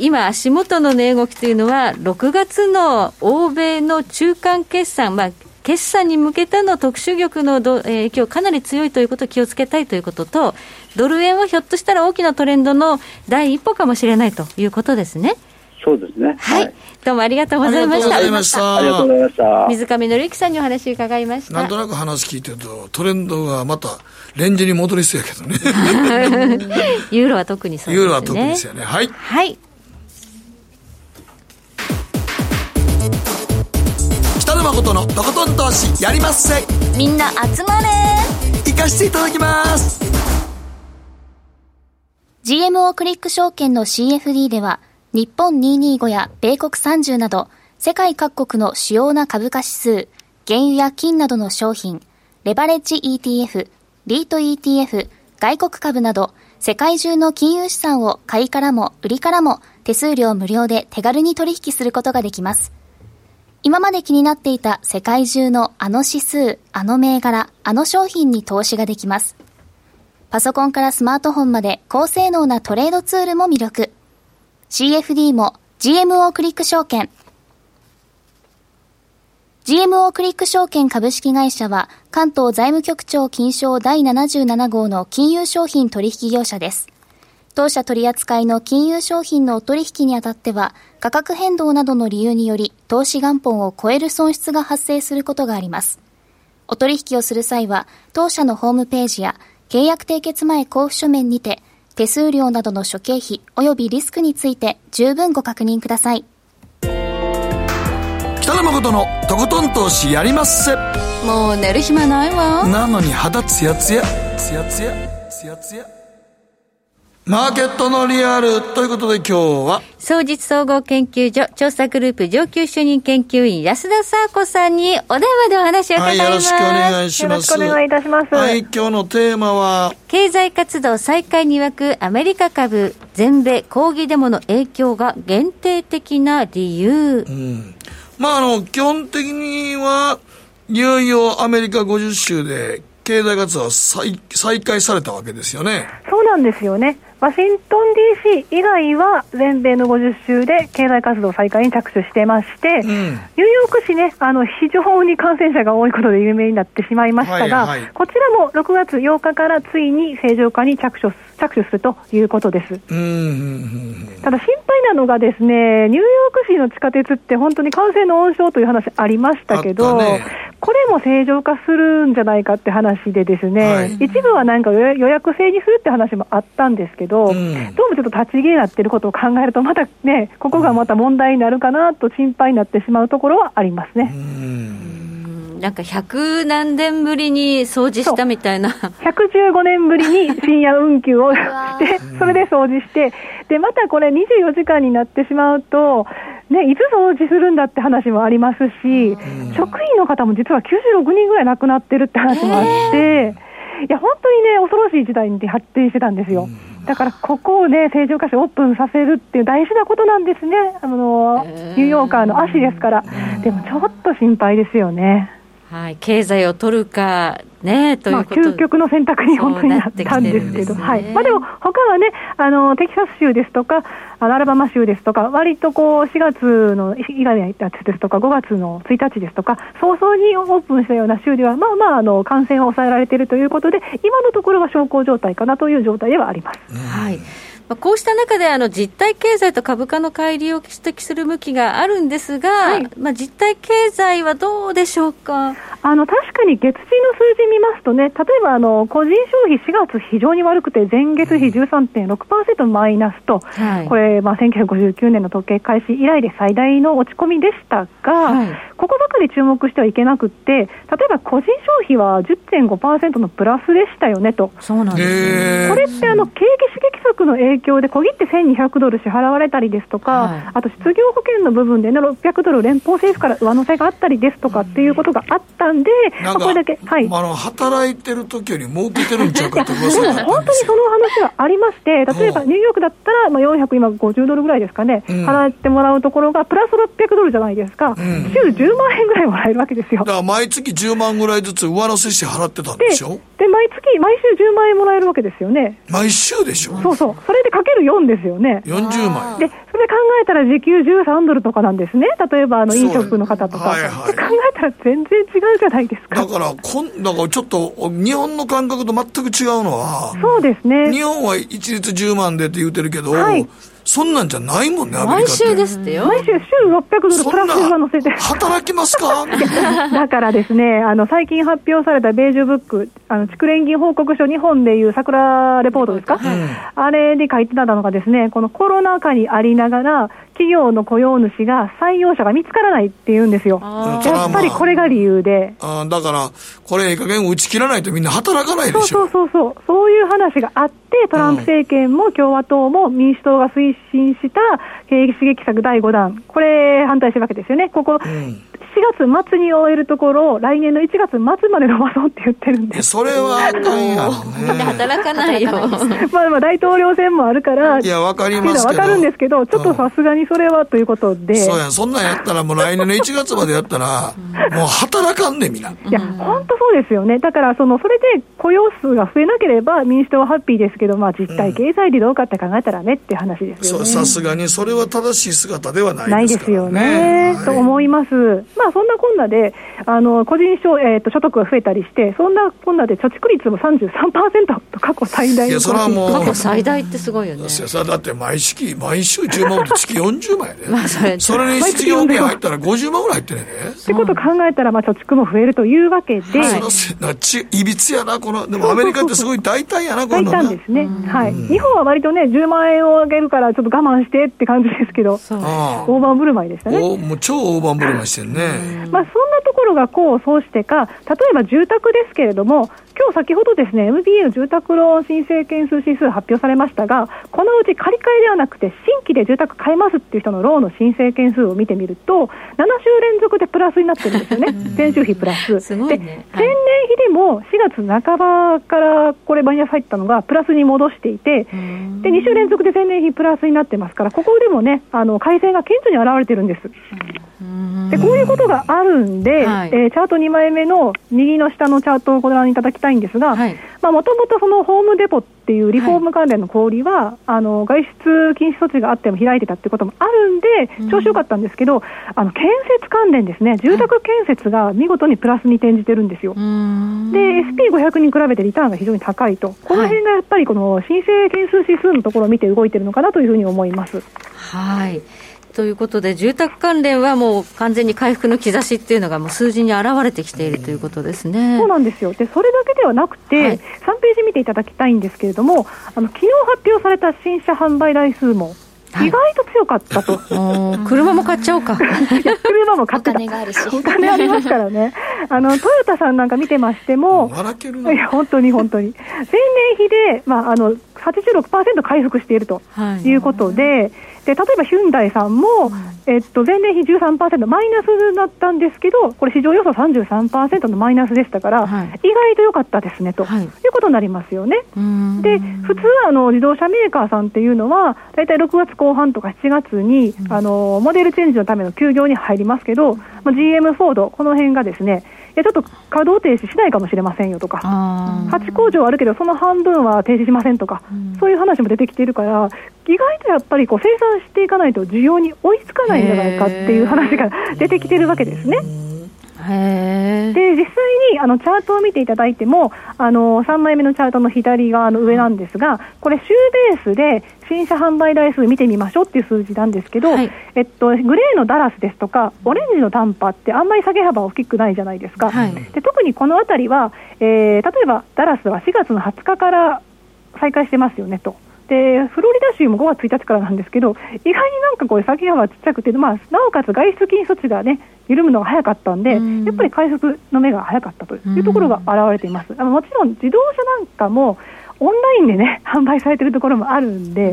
今足元の値動きというのはろくがつの欧米の中間決算、まあ、決算に向けての特殊玉のど、えー、今日かなり強いということを気をつけたいということと、ドル円はひょっとしたら大きなトレンドの第一歩かもしれないということですね。そうですね。はい、はい、どうもありがとうございました。ありがとうございました。ありがとうございました。水上紀之さんにお話を伺いました。なんとなく話聞いてるとトレンドがまたレンジに戻りそうやけどね。ユーロは特にそうですね。ユーロは特にですよね。はい。はい。北野誠のとことん投資やりまっせ。みんな集まれ。行かしていただきます。ジーエムオー クリック証券の シーエフディー では。日本にひゃくにじゅうごや米国さんじゅうなど世界各国の主要な株価指数、原油や金などの商品、レバレッジ イーティーエフ、リート イーティーエフ、外国株など世界中の金融資産を買いからも売りからも手数料無料で手軽に取引することができます。今まで気になっていた世界中のあの指数、あの銘柄、あの商品に投資ができます。パソコンからスマートフォンまで高性能なトレードツールも魅力。 シーエフディー も ジーエムオー クリック証券。 ジーエムオー クリック証券株式会社は関東財務局長金賞だいななじゅうななごうの金融商品取引業者です。当社取扱いの金融商品のお取引にあたっては、価格変動などの理由により投資元本を超える損失が発生することがあります。お取引をする際は、当社のホームページや契約締結前交付書面にて、手数料などの諸経費及びリスクについて十分ご確認ください。北野誠のとことん投資やりまっせ。もう寝る暇ないわ。なのに肌ツヤツヤ、ツヤツヤ、ツヤツヤ。マーケットのリアルということで、今日は双日総合研究所調査グループ上級主任研究員安田佐和子さんにお電話でお話を伺います。はい、よろしくお願いします。よろしくお願いいたします。はい、今日のテーマは経済活動再開に沸くアメリカ株、全米抗議デモの影響が限定的な理由。うん、まああの基本的にはいよいよアメリカごじゅっ州で経済活動は 再, 再開されたわけですよね。そうなんですよね。ワシントン ディーシー 以外は全米のごじゅっ州で経済活動再開に着手してまして、うん、ニューヨーク市ね、あの非常に感染者が多いことで有名になってしまいましたが、はいはい、こちらもろくがつようかからついに正常化に着手、着手するということです。うん、ただ心配なのがですね、ニューヨーク市の地下鉄って本当に感染の温床という話ありましたけど、ね、これも正常化するんじゃないかって話でですね、はい、一部はなんか予約制にするって話もあったんですけど、うん、どうもちょっと立ち消えになっていることを考えると、またね、ここがまた問題になるかなと心配になってしまうところはありますね。うん、なんかひゃく何年ぶりに掃除したみたいな、ひゃくじゅうごねんぶりに深夜運休をしてそれで掃除して、でまたこれにじゅうよじかんになってしまうとね、いつ掃除するんだって話もありますし、職員の方も実はきゅうじゅうろくにんぐらい亡くなってるって話もあって、えー、いや本当にね、恐ろしい時代に発展してたんですよ。だからここをね、正常化してオープンさせるっていう大事なことなんですね。あのニューヨーカーの足ですから。でもちょっと心配ですよね。はい、経済を取るかねということ、まあ、究極の選択に本当になったんですけど、ね、はい、まあ、でも他はね、あのテキサス州ですとかアラバマ州ですとか、割とこうしがつの以外ですとかごがつのついたちですとか早々にオープンしたような州では、まあまあ、あの感染を抑えられているということで、今のところは小康状態かなという状態ではあります。はい、こうした中で、あの実体経済と株価の乖離を指摘する向きがあるんですが、はい、まあ、実体経済はどうでしょうか。あの確かに月次の数字見ますとね、例えばあの個人消費しがつ非常に悪くて、前月比 じゅうさんてんろくパーセント マイナスと、はい、これ、まあ、せんきゅうひゃくごじゅうきゅうねんの統計開始以来で最大の落ち込みでしたが、はい、ここばかり注目してはいけなくて、例えば個人消費は じゅってんごパーセント のプラスでしたよねと。そうなんですね。これってあの景気刺激策の影響で小切手せんにひゃくドル支払われたりですとか、はい、あと失業保険の部分で、ね、ろっぴゃくドル連邦政府から上乗せがあったりですとかっていうことがあったんで、なんか、まあ、これだけ、はい、あの働いてる時より儲けてるんちゃうかって本当にその話はありまして、例えばニューヨークだったら、まあ、よんひゃくごじゅうドルぐらいですかね、うん、払ってもらうところがプラスろっぴゃくドルじゃないですか、うん、週じゅうまんえんぐらいもらえるわけですよ。だから毎月じゅうまんぐらいずつ上乗せして払ってたんでしょ。で、で毎月毎週じゅうまんえんもらえるわけですよね。毎週でしょ。そうそう、それでかけるよんですよね。よんじゅうまんで、それ考えたら時給じゅうさんドルとかなんですね。例えばあの飲食の方とか、はいはい、考えたら全然違うじゃないですか。だからこん、だからちょっと日本の感覚と全く違うのは、そうですね。日本は一律じゅうまんでって言ってるけど、はい、そんなんじゃないもんね、アメリカって。毎週ですってよ。毎週週ろっぴゃくドルプラス上乗せて。働きますかだからですね、あの最近発表されたベージュブック、あの蓄連銀報告書、日本でいう桜レポートですか、うん、あれに書いてたのがですね、このコロナ禍にありながら企業の雇用主が採用者が見つからないって言うんですよ。やっぱりこれが理由で、あ、だからこれいい加減打ち切らないとみんな働かないでしょ。そうそうそうそう、そういう話があって、トランプ政権も共和党も民主党が推進した景気刺激策だいごだん、これ反対してるわけですよね。ここ、うん、しがつ末に終えるところを来年のいちがつ末まで伸ばそうって言ってるんです。それはあかんやろね。働かないよ。まあまあ大統領選もあるから。いやわかりますけど。わかるんですけど、ちょっとさすがにそれはということで。そうやん、そんなんやったらもう来年のいちがつまでやったらもう働かんねみんな。いや本当そうですよね。だからそのそれで雇用数が増えなければ民主党はハッピーですけど、まあ実体経済でどうかって考えたらねって話ですよね。さすがにそれは正しい姿ではないですからね。ないですよね、はい、と思います。まあそんなこんなであの個人所、えー、と所得が増えたりしてそんなこんなで貯蓄率も さんじゅうさんパーセント と過去最大に。いやそれはもう過去最大ってすごいよね。だって毎月毎週じゅうまんで月よんじゅうまんやねまあそれそれに失業保険入ったらごじゅうまんぐらい入ってねってことを考えたら、まあ貯蓄も増えるというわけで、はい、そのなちいびつやなこの。でもアメリカってすごい大胆やなこの大胆ですね、はい、日本は割とねじゅうまんえんをあげるからちょっと我慢してって感じですけど、大盤振る舞いでしたね。おもう超大盤振る舞いしてるね。まあそんなところがこうそうしてか、例えば住宅ですけれども、今日先ほどですね エムビーエー の住宅ローン申請件数指数発表されましたが、このうち借り換えではなくて新規で住宅買えますっていう人のローンの申請件数を見てみるとななしゅうれんぞくでプラスになってるんですよね前週比プラスすごい、ね、で前年比でもしがつなかばからこれマイナス入ったのがプラスに戻していて、でにしゅうれんぞくで前年比プラスになってますから、ここでもねあの改善が顕著に現れてるんです。でこういうことがあるんで、はい、えー、チャートにまいめの右の下のチャートをご覧いただきたいんですが、もともとそのホームデポっていうリフォーム関連の小売りは、はい、あの外出禁止措置があっても開いてたってこともあるんで調子良かったんですけど、あの建設関連ですね、住宅建設が見事にプラスに転じてるんですよ。で エスピーごひゃく に比べてリターンが非常に高いと、この辺がやっぱりこの申請件数指数のところを見て動いてるのかなというふうに思います。はい、ということで住宅関連はもう完全に回復の兆しっていうのがもう数字に表れてきているということですね。そうなんですよ。でそれだけではなくて、はい、さんページ見ていただきたいんですけれども、あの昨日発表された新車販売台数も意外と強かったと、はい、車も買っちゃおうかいや車も買ってた、お金があるしお金ありますからねあのトヨタさんなんか見てましても笑けるな。いや本当に本当に前年比で、まあ、あの はちじゅうろくパーセント 回復しているということで、はい、で例えばヒュンダイさんも、うんえっと、前年比 じゅうさんパーセント マイナスだったんですけど、これ市場予想 さんじゅうさんパーセント のマイナスでしたから、はい、意外と良かったですねと、はい、いうことになりますよね。で普通あの自動車メーカーさんっていうのはだいたいろくがつこう半とかしちがつに、うん、あのモデルチェンジのための休業に入りますけど、まあ、ジーエム フォードこの辺がですね、いやちょっと稼働停止しないかもしれませんよとか、はち工場あるけどその半分は停止しませんとか、うん、そういう話も出てきているから、意外とやっぱりこう生産していかないと需要に追いつかないんじゃないかっていう話が出てきているわけですね。へで実際にあのチャートを見ていただいても、あのさんまいめのチャートの左側の上なんですが、これ週ベースで新車販売台数見てみましょうっていう数字なんですけど、はい、えっと、グレーのダラスですとかオレンジのタンパってあんまり下げ幅大きくないじゃないですか、はい、で特にこのあたりは、えー、例えばダラスはしがつのはつかから再開してますよねと、でフロリダ州もごがつついたちからなんですけど、意外になんかこれ下げ幅ちっちゃくて、まあ、なおかつ外出禁止措置がね緩むのが早かったんで、んやっぱり回復の目が早かったというところが表れています。あのもちろん自動車なんかもオンラインでね販売されているところもあるんで、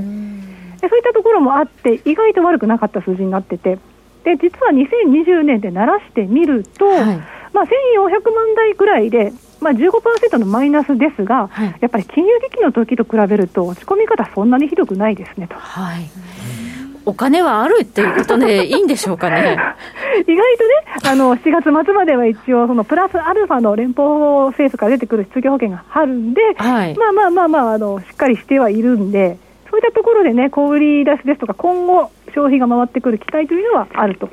でそういったところもあって意外と悪くなかった数字になってて、で実はにせんにじゅうねんで鳴らしてみると、はい、まあ、せんよんひゃくまんだいぐらいで、まあ、じゅうごパーセント のマイナスですが、はい、やっぱり金融危機の時と比べると落ち込み方そんなにひどくないですねと、はい、お金はあるっていうことでいいんでしょうかね意外とね、あのしがつ末までは一応そのプラスアルファの連邦政府から出てくる失業保険があるんで、はい、まあまあまあまあ、あのしっかりしてはいるんで、そういったところでね小売り出しですとか今後消費が回ってくる期待というのはあると、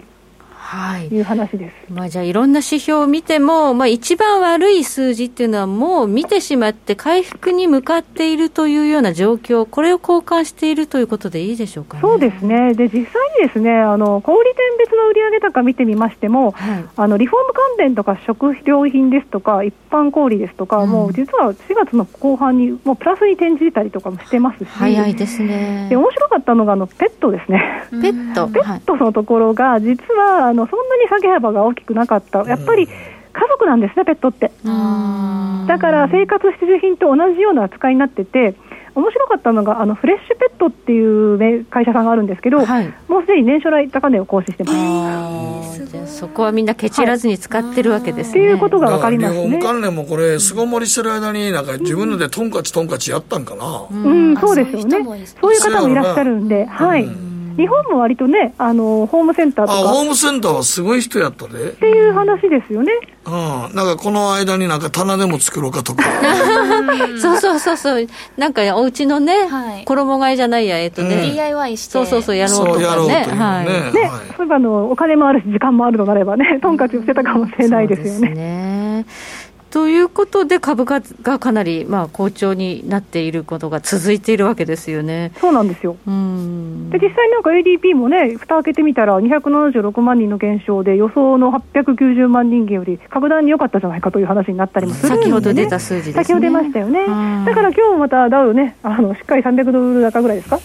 はい、いう話です。まあ、じゃあいろんな指標を見ても、まあ、一番悪い数字っていうのはもう見てしまって回復に向かっているというような状況、これを交換しているということでいいでしょうかね。そうですね。で実際にですね、あの小売店別の売上高見てみましても、はい、あのリフォーム関連とか食料品ですとか一般小売ですとか、うん、もう実はしがつのこうはんにもうプラスに転じたりとかもしてますし、早いですね。で面白かったのがあのペットですね、うん、ペットペットのところが実はあのそんなに下げ幅が大きくなかった。やっぱり家族なんですねペットって。だから生活必需品と同じような扱いになってて、面白かったのがあのフレッシュペットっていう会社さんがあるんですけど、はい、もうすでに年初来高値を更新してます。あー、じゃあそこはみんなケチらずに使ってるわけですね、はい、っていうことが分かりますね。日本関連もこれ巣ごもりしてる間になんか自分のでトンカチトンカチやったんかな、うんうんうん、そうですよね。そういう方もいらっしゃるんで、はい、うん、日本も割とね、あのホームセンターとか、あ、ホームセンターはすごい人やったでっていう話ですよね、うん、なんかこの間になんか棚でも作ろうかとかそうそうそうそう、なんか、ね、お家のね、はい、衣替えじゃないや、えっとね、うん、ディーアイワイ してそうそうそうやろうとかね、そうやろうというね、はいね、はい、そういえばあのお金もあるし時間もあるとなればね、トンカチを捨てたかもしれないですよね。そうですね。ということで株価がかなり、まあ、好調になっていることが続いているわけですよね。そうなんですよ。うん、で実際なんか エーディーピー もね、蓋開けてみたらにひゃくななじゅうろくまんにんの減少で予想のはっぴゃくきゅうじゅうまんにん減より格段に良かったじゃないかという話になったりもするんですね。先ほど出た数字ですね。先ほど出ましたよね。だから今日またダウね、あのしっかりさんびゃくドル高ぐらいですか、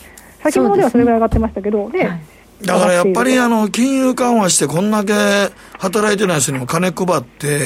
先ほどではそれぐらい上がってましたけど、で、はい、だからやっぱりあの金融緩和してこんだけ働いてない人にも金配って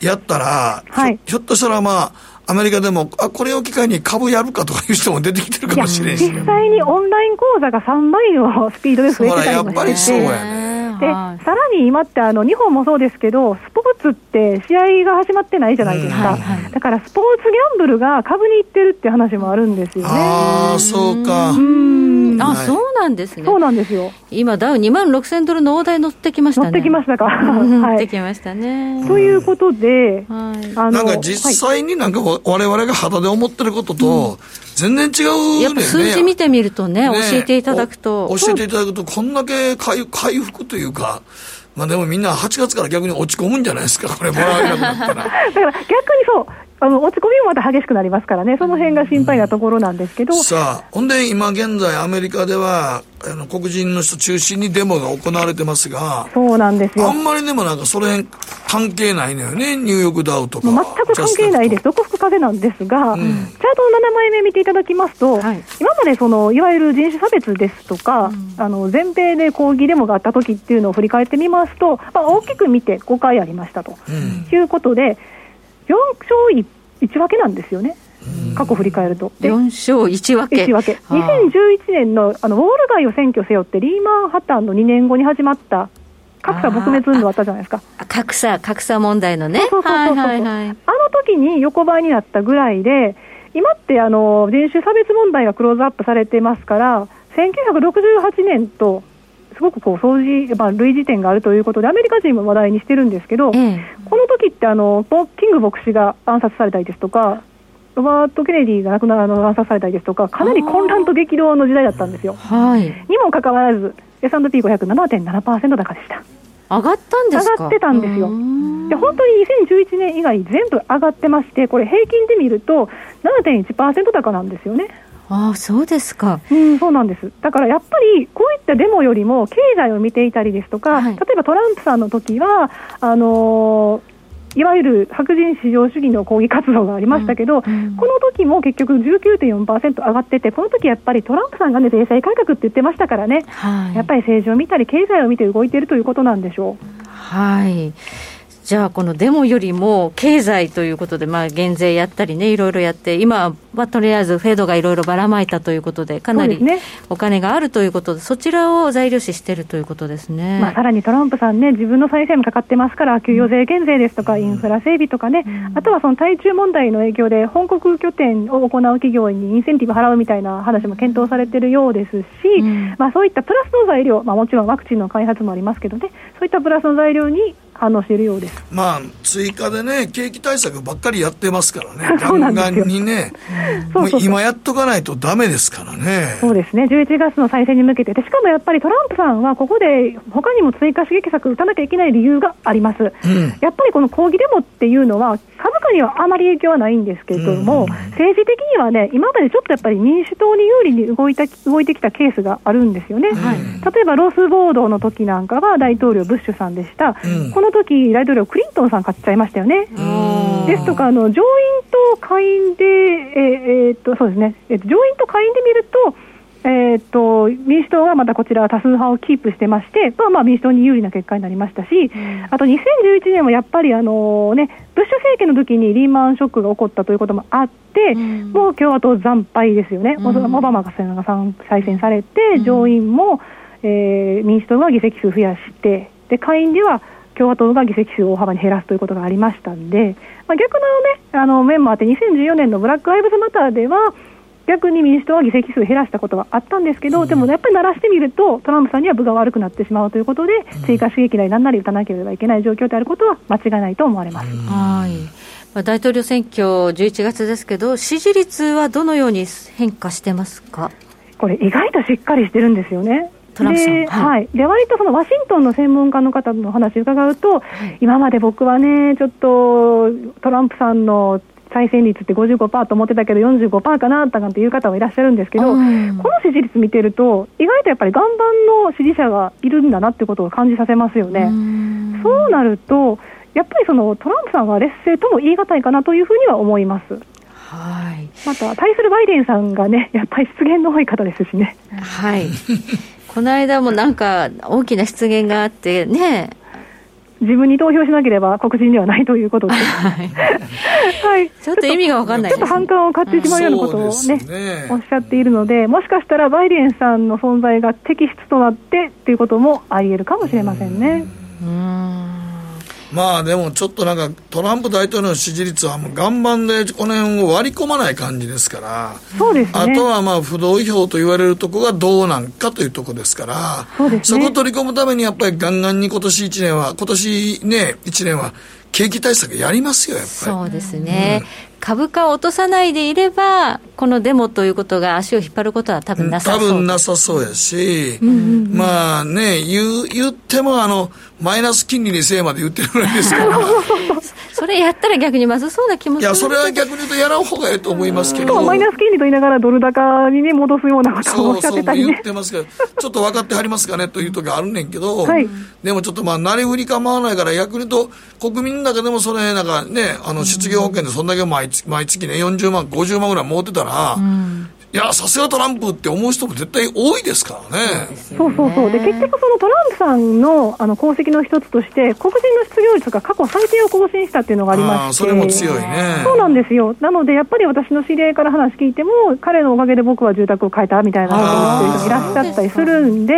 やったら、はい、ひょっとしたらまあアメリカでもあこれを機会に株やるかとかいう人も出てきてるかもしれないし、ね、実際にオンライン講座がさんばいのスピードで増えてたりもして、やっぱりそうやね。で、はい、さらに今ってあの日本もそうですけど、スポーツって試合が始まってないじゃないですか、うん、はいはい、だからスポーツギャンブルが株に行ってるって話もあるんですよね。ああ、そうか、うーん、あ、はい、そうなんですね。そうなんですよ。今ダウにまんろくせんドルの大台乗ってきましたね。乗ってきましたか、はい、乗ってきましたね。ということで、はい、あのなんか実際になんか我々が肌で思ってることと全然違う、ね、やっぱ数字見てみると ね, ね教えていただくと教えていただくとこんだけ回復というか、まあ、でもみんなはちがつから逆に落ち込むんじゃないですか、これもらえなくなったらだから逆にそうあの落ち込みもまた激しくなりますからね、その辺が心配なところなんですけど、うん、さあ、ほんで今現在アメリカではあの黒人の人中心にデモが行われてますが、そうなんですよ。あんまりでもなんかその辺関係ないのよね、ニューヨークダウとか全く関係ないです。独幅風なんですが、うん、チャートのななまいめ見ていただきますと、はい、今までそのいわゆる人種差別ですとか、うん、あの全米で抗議デモがあった時っていうのを振り返ってみますと、まあ、大きく見てごかいありましたと、うん、いうことでよんしょういちわけなんですよね、過去振り返ると。よんしょういちわけ。いちわけ。にせんじゅういちねん の, あのウォール街を占拠せよってリーマン破綻のにねんごに始まった格差撲滅運動あったじゃないですか。格差、格差問題のね。そうそうそうそう、はいはいはい、あの時に横ばいになったぐらいで、今ってあの人種差別問題がクローズアップされてますから、せんきゅうひゃくろくじゅうはちねんとすごくこう相似、まあ、類似点があるということでアメリカ人も話題にしてるんですけど、ええ、この時ってあのキング牧師が暗殺されたりですとか、ロバート・ケネディが亡くなる暗殺されたりですとか、かなり混乱と激動の時代だったんですよ、はい、にもかかわらず エスアンドピーごひゃく ななてんななパーセント 高でした。上がったんですか。上がってたんですよ。で本当ににせんじゅういちねん以外全部上がってまして、これ平均で見ると ななてんいちパーセント 高なんですよね。ああ、そうですか、うん、そうなんです。だからやっぱりこういったデモよりも経済を見ていたりですとか、はい、例えばトランプさんの時はあのー、いわゆる白人至上主義の抗議活動がありましたけど、うんうん、この時も結局 じゅうきゅうてんよんパーセント 上がってて、この時やっぱりトランプさんがね、税制改革って言ってましたからね、はい、やっぱり政治を見たり経済を見て動いているということなんでしょう。はい、じゃあこのデモよりも経済ということで、まあ減税やったりね、いろいろやって、今はとりあえずフェードがいろいろばらまいたということで、かなりお金があるということで、そちらを材料視しているということですね。まあ、さらにトランプさんね、自分の再生もかかってますから、給与税減税ですとかインフラ整備とかね、あとはその対中問題の影響で本国拠点を行う企業にインセンティブ払うみたいな話も検討されているようですし、まあそういったプラスの材料、まあもちろんワクチンの開発もありますけどね、そういったプラスの材料に反応しているようです。まあ、追加でね、景気対策ばっかりやってますからね、ガンガンにねそうそうそう、もう今やっとかないとダメですからね。そうですね、じゅういちがつの再選に向けて、でしかもやっぱりトランプさんはここで他にも追加刺激策打たなきゃいけない理由があります、うん、やっぱりこの抗議デモっていうのは株価にはあまり影響はないんですけれども、うん、政治的にはね、今までちょっとやっぱり民主党に有利に動いた、動いてきたケースがあるんですよね、うん、例えばロス暴動の時なんかは大統領ブッシュさんでした、うん、この時大統領クリントンさん買っちゃいましたよね。ですとかあの上院と下院で、えーえーっとそうですね、上院と下院で見るとえー、と民主党はまたこちら多数派をキープしてまして、まあ、まあ民主党に有利な結果になりましたし、うん、あとにせんじゅういちねんはやっぱりあの、ね、ブッシュ政権の時にリーマンショックが起こったということもあって、うん、もう共和党惨敗ですよね、うん、オバマが再選されて上院も、うんえー、民主党が議席数増やしてで下院では共和党が議席数を大幅に減らすということがありましたんで、まあ、逆の、ね、あの面もあってにせんじゅうよねんのブラックアイブズマターでは逆に民主党は議席数減らしたことはあったんですけど、でもやっぱり鳴らしてみるとトランプさんには分が悪くなってしまうということで、うん、追加刺激なり何なり打たなければいけない状況であることは間違いないと思われます。はい、まあ、大統領選挙じゅういちがつですけど支持率はどのように変化してますか？これ意外としっかりしてるんですよねトランプさん。で、はい、で割とそのワシントンの専門家の方の話を伺うと、はい、今まで僕はねちょっとトランプさんの再選率って ごじゅうごパーセント と思ってたけど よんじゅうごパーセント かななんていう方はいらっしゃるんですけど、うん、この支持率見てると意外とやっぱり岩盤の支持者がいるんだなってことを感じさせますよね。うん、そうなるとやっぱりそのトランプさんは劣勢とも言い難いかなというふうには思います。はい、また対するバイデンさんがねやっぱり失言の多い方ですしね。はいこの間もなんか大きな失言があってね自分に投票しなければ黒人ではないということで、はいはい、ちょっと意味が分かんないです、ね、ちょっと反感を買ってしまうようなことを、ねね、おっしゃっているのでもしかしたらバイデンさんの存在が敵失となってということもあり得るかもしれませんね。うーんうーんまあでもちょっとなんかトランプ大統領の支持率はもう岩盤でこの辺を割り込まない感じですからそうです、ね、あとはまあ不動票と言われるとこがどうなんかというとこですからそうです、ね、そこを取り込むためにやっぱりガンガンに今年いちねんは今年ねいちねんは景気対策やりますよやっぱりそうですね、うん、株価を落とさないでいればこのデモということが足を引っ張ることは多分なさそう多分なさそうやし、うんうんうん、まあね 言, 言ってもあのマイナス金利にせいまで言ってるぐらいですからそれやったら逆にまずそうな気もする。いやそれは逆に言うとやらん方がいいと思いますけどマイナス金利と言いながらドル高に、ね、戻すようなことをおっしゃってたりねそうそう言ってますけどちょっと分かってはりますかねという時があるねんけど、はい、でもちょっとまあなりふり構わないから逆に言うと国民の中でもそれなんかねあの失業保険でそんだけ毎月、毎月ねよんじゅうまんごじゅうまんぐらい持ってたら、うん、いやさすがトランプって思う人も絶対多いですからね。そうそうそうで結局そのトランプさんのあの功績の一つとして黒人の失業率が過去最低を更新したっていうのがありましてそれも強いね。そうなんですよ。なのでやっぱり私の知り合いから話聞いても彼のおかげで僕は住宅を買えたみたいな人もいらっしゃったりするんで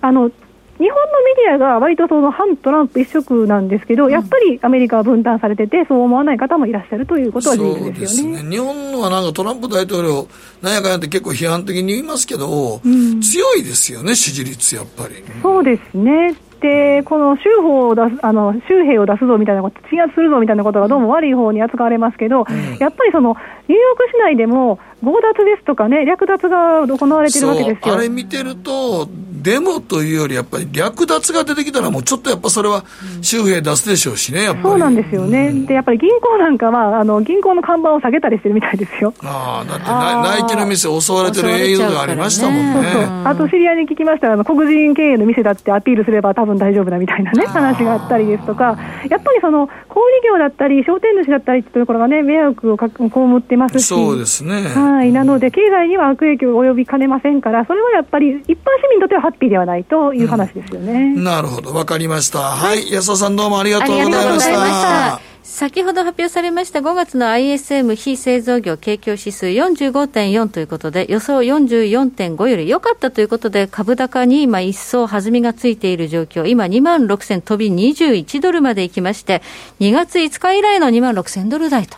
あの日本のメディアが割とその反トランプ一色なんですけど、うん、やっぱりアメリカは分断されててそう思わない方もいらっしゃるということは事実ですよね。そうですね。日本はなんかトランプ大統領なんやかんやって結構批判的に言いますけど、うん、強いですよね支持率やっぱり。そうですね。でこの州法を出すあの州兵を出すぞみたいなこと鎮圧するぞみたいなことがどうも悪い方に扱われますけど、うん、やっぱりそのニューヨーク市内でも強奪ですとかね略奪が行われているわけですよ。あれ見てるとデモというよりやっぱり略奪が出てきたらもうちょっとやっぱそれは州兵出すでしょうしねやっぱり。そうなんですよね、うん、でやっぱり銀行なんかはあの銀行の看板を下げたりしてるみたいですよ。あだってナイキの店襲われてる映像がありましたもんね。そうそうあと知り合いに聞きましたら黒人経営の店だってアピールすれば多分大丈夫だみたいなね話があったりですとかやっぱりその小売業だったり商店主だったりというところがね迷惑を被ってますしそうですね。はい、なので経済には悪影響を及びかねませんからそれはやっぱり一般市民にとってはハッピーではないという話ですよね、うん、なるほど分かりました、はいはい、安田さんどうもありがとうございました。先ほど発表されましたごがつの アイエスエム 非製造業景況指数 よんじゅうごてんよん ということで予想 よんじゅうよんてんご より良かったということで株高に今一層弾みがついている状況今 にまんろくせん 飛びにじゅういちドルまで行きましてにがついつか以来の にまんろくせんドル台と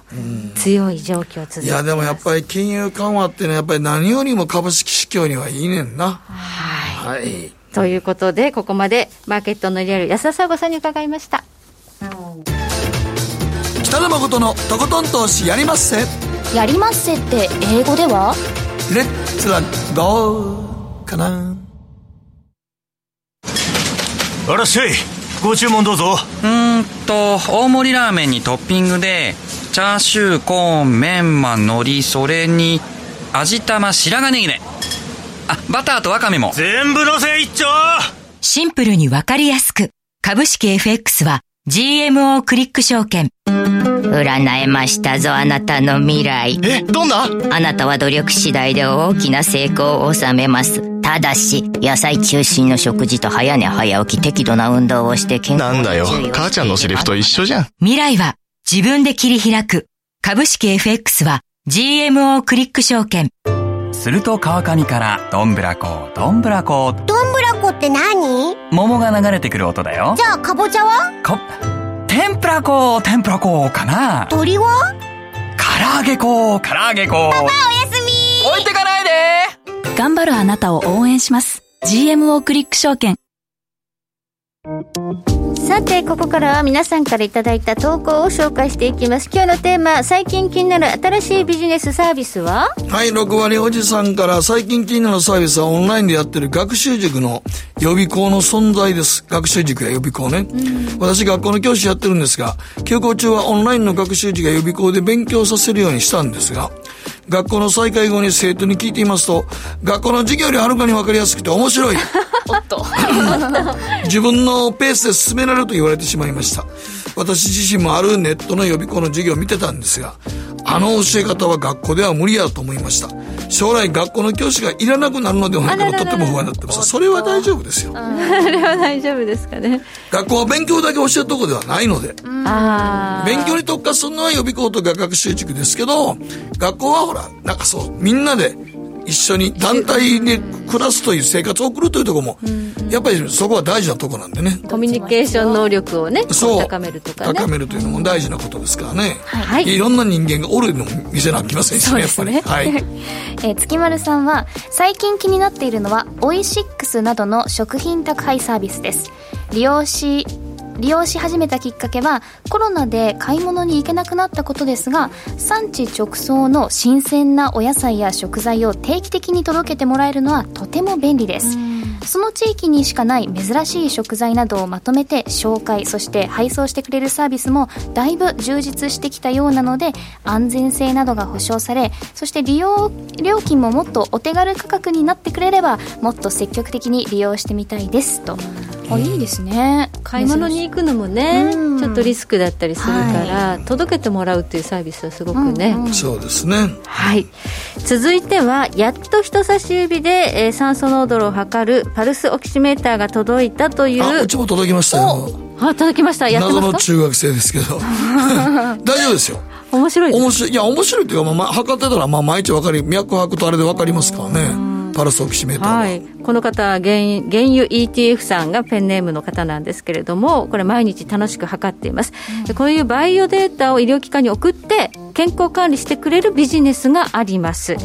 強い状況続いています。いやでもやっぱり金融緩和っていうのはやっぱり何よりも株式市況にはいいねんな。はい、はい、ということでここまでマーケットのリアル安田沙吾さんに伺いました。北野誠のとことん投資やりまっせ。やりまっせって英語ではレッツはどうかな。あらっしゃいご注文どうぞ。うーんと大盛りラーメンにトッピングでチャーシューコーンメンマ海苔それに味玉白髪ネギねあバターとワカメも全部のせ一丁。シンプルにわかりやすく株式 エフエックス は ジーエムオー クリック証券。占えましたぞ、あなたの未来。え、どんな？あなたは努力次第で大きな成功を収めます。ただし、野菜中心の食事と早寝早起き、適度な運動をして健康に重要をしています。なんだよ、母ちゃんのセリフと一緒じゃん。未来は自分で切り開く。株式 エフエックス は ジーエムオー クリック証券。すると川上からどんぶらこどんぶらこ。どんぶらこって何？桃が流れてくる音だよ。じゃあかぼちゃは？か、天ぷらこ天ぷらこかな。鳥は？唐揚げこ唐揚げこ。パパおやすみ。置いてかないで。頑張るあなたを応援します。ジーエムオー クリック証券。さてここからは皆さんからいただいた投稿を紹介していきます。今日のテーマ、最近気になる新しいビジネスサービスは。はい、ろく割おじさんから、最近気になるサービスはオンラインでやってる学習塾の予備校の存在です。学習塾や予備校ね、うん、私学校の教師やってるんですが、休校中はオンラインの学習塾や予備校で勉強させるようにしたんですが、学校の再開後に生徒に聞いていますと、学校の授業よりはるかに分かりやすくて面白いおっと自分のペースで進められると言われてしまいました。私自身もあるネットの予備校の授業を見てたんですが、あの教え方は学校では無理やと思いました。将来学校の教師がいらなくなるのではないかととても不安になってます。それは大丈夫ですよ。あれは大丈夫ですかね。学校は勉強だけ教えるとこではないので、あ、勉強に特化するのは予備校とか学習塾ですけど、学校はほらなんかそう、みんなで一緒に団体で暮らすという生活を送るというところも、やっぱりそこは大事なところなんでね。コミュニケーション能力をね、高めるとかね、高めるというのも大事なことですからね、はい、いろんな人間がおるのも見せなきませんしね、やっぱり、ね、はいえー、月丸さんは、最近気になっているのはオイシックスなどの食品宅配サービスです。利用し利用し始めたきっかけは、コロナで買い物に行けなくなったことですが、産地直送の新鮮なお野菜や食材を定期的に届けてもらえるのはとても便利です。その地域にしかない珍しい食材などをまとめて紹介、そして配送してくれるサービスもだいぶ充実してきたようなので、安全性などが保証され、そして利用料金ももっとお手軽価格になってくれれば、もっと積極的に利用してみたいですと。あ、いいですね。買い物に行くのもね、うん、ちょっとリスクだったりするから、はい、届けてもらうというサービスはすごくね、うんうん、そうですね、はい、続いては、やっと人差し指で、えー、酸素濃度を測るパルスオキシメーターが届いたという。あ、うちも届きましたよ。あ、届きました。やってますか？謎の中学生ですけど大丈夫ですよ。面白いです。面白い、いや面白いというか、まあ、測ってたら、まあ、毎日分かり、脈拍とあれで分かりますからね、パルスオキシメーターは。はい、この方は原、原油 イーティーエフ さんがペンネームの方なんですけれども、これ毎日楽しく測っています。で、こういうバイオデータを医療機関に送って健康管理してくれるビジネスがあります、うん。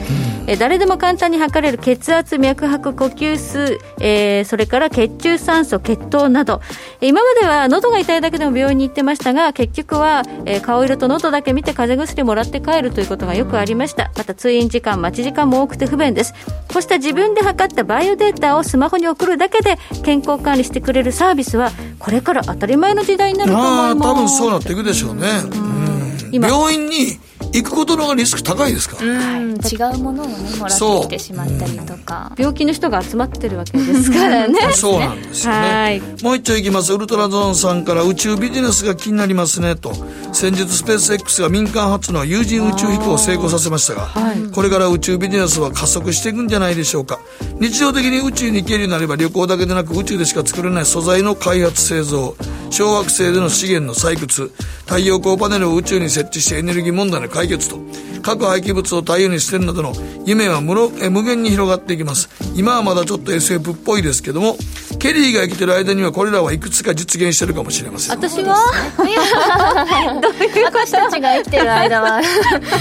え、誰でも簡単に測れる血圧、脈拍、呼吸数、えー、それから血中酸素、血糖など、今までは喉が痛いだけでも病院に行ってましたが、結局は、えー、顔色と喉だけ見て風邪薬もらって帰るということがよくありました。また通院時間、待ち時間も多くて不便です。こうした自分で測ったバイオデータをスマホに送るだけで健康管理してくれるサービスは、これから当たり前の時代になると思います。あ、多分そうなっていくでしょうね、うん、今病院に行くことの方がリスク高いですから、うん、違うものを、ね、もらってきてしまったりとか、うん、病気の人が集まってるわけですからねそうなんですよね。はい、もう一丁いきます。ウルトラゾーンさんから、宇宙ビジネスが気になりますねと。先日スペース X が民間初の有人宇宙飛行を成功させましたが、はい、これから宇宙ビジネスは加速していくんじゃないでしょうか。日常的に宇宙に行けるようになれば、旅行だけでなく宇宙でしか作れない素材の開発製造、小惑星での資源の採掘、太陽光パネルを宇宙に設置してエネルギー問題の解決と、核廃棄物を太陽に捨てるなどの夢は 無, 無限に広がっていきます。今はまだちょっと エスエフ っぽいですけども、ケリーが生きてる間にはこれらはいくつか実現してるかもしれません。私はどういう私たちが生きてる間は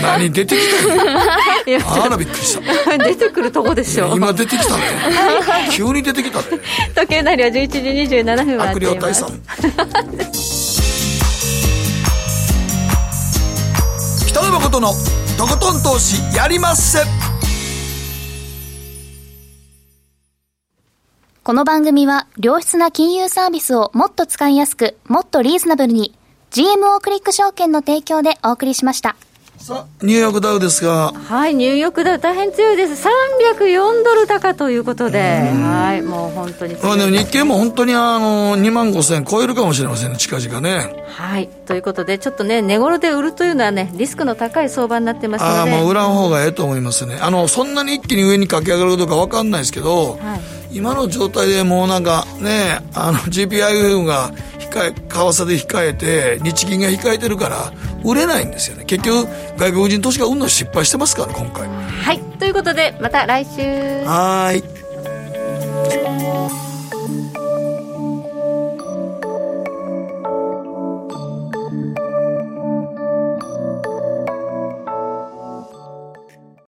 何出てきたのあらびっくりした出てくるとこでしょ。今出てきたね急に出てきたね時計なりはじゅういちじにじゅうななふんはあっています。悪霊退散北野誠のとことん投資やりまっせ。この番組は、良質な金融サービスをもっと使いやすく、もっとリーズナブルに、 ジーエムオー クリック証券の提供でお送りしました。さあ、ニューヨークダウですが、はい、ニューヨークダウ大変強いです。さんびゃくよんドル高ということで、はい、もう本当に、まあ、でも日経も本当にあのにまんごせん超えるかもしれませんね、近々ね。はい、ということでちょっとね、値頃で売るというのはね、リスクの高い相場になってますので、ああ、もう売らん方がええと思いますね。あのそんなに一気に上に駆け上がるかどうか分かんないですけど、はい、今の状態でもうなんかね、あの ジーピーアイエフ が為替で控えて、日銀が控えてるから売れないんですよね。結局外国人投資家運の失敗してますから、ね、今回。はい、ということでまた来週。はい。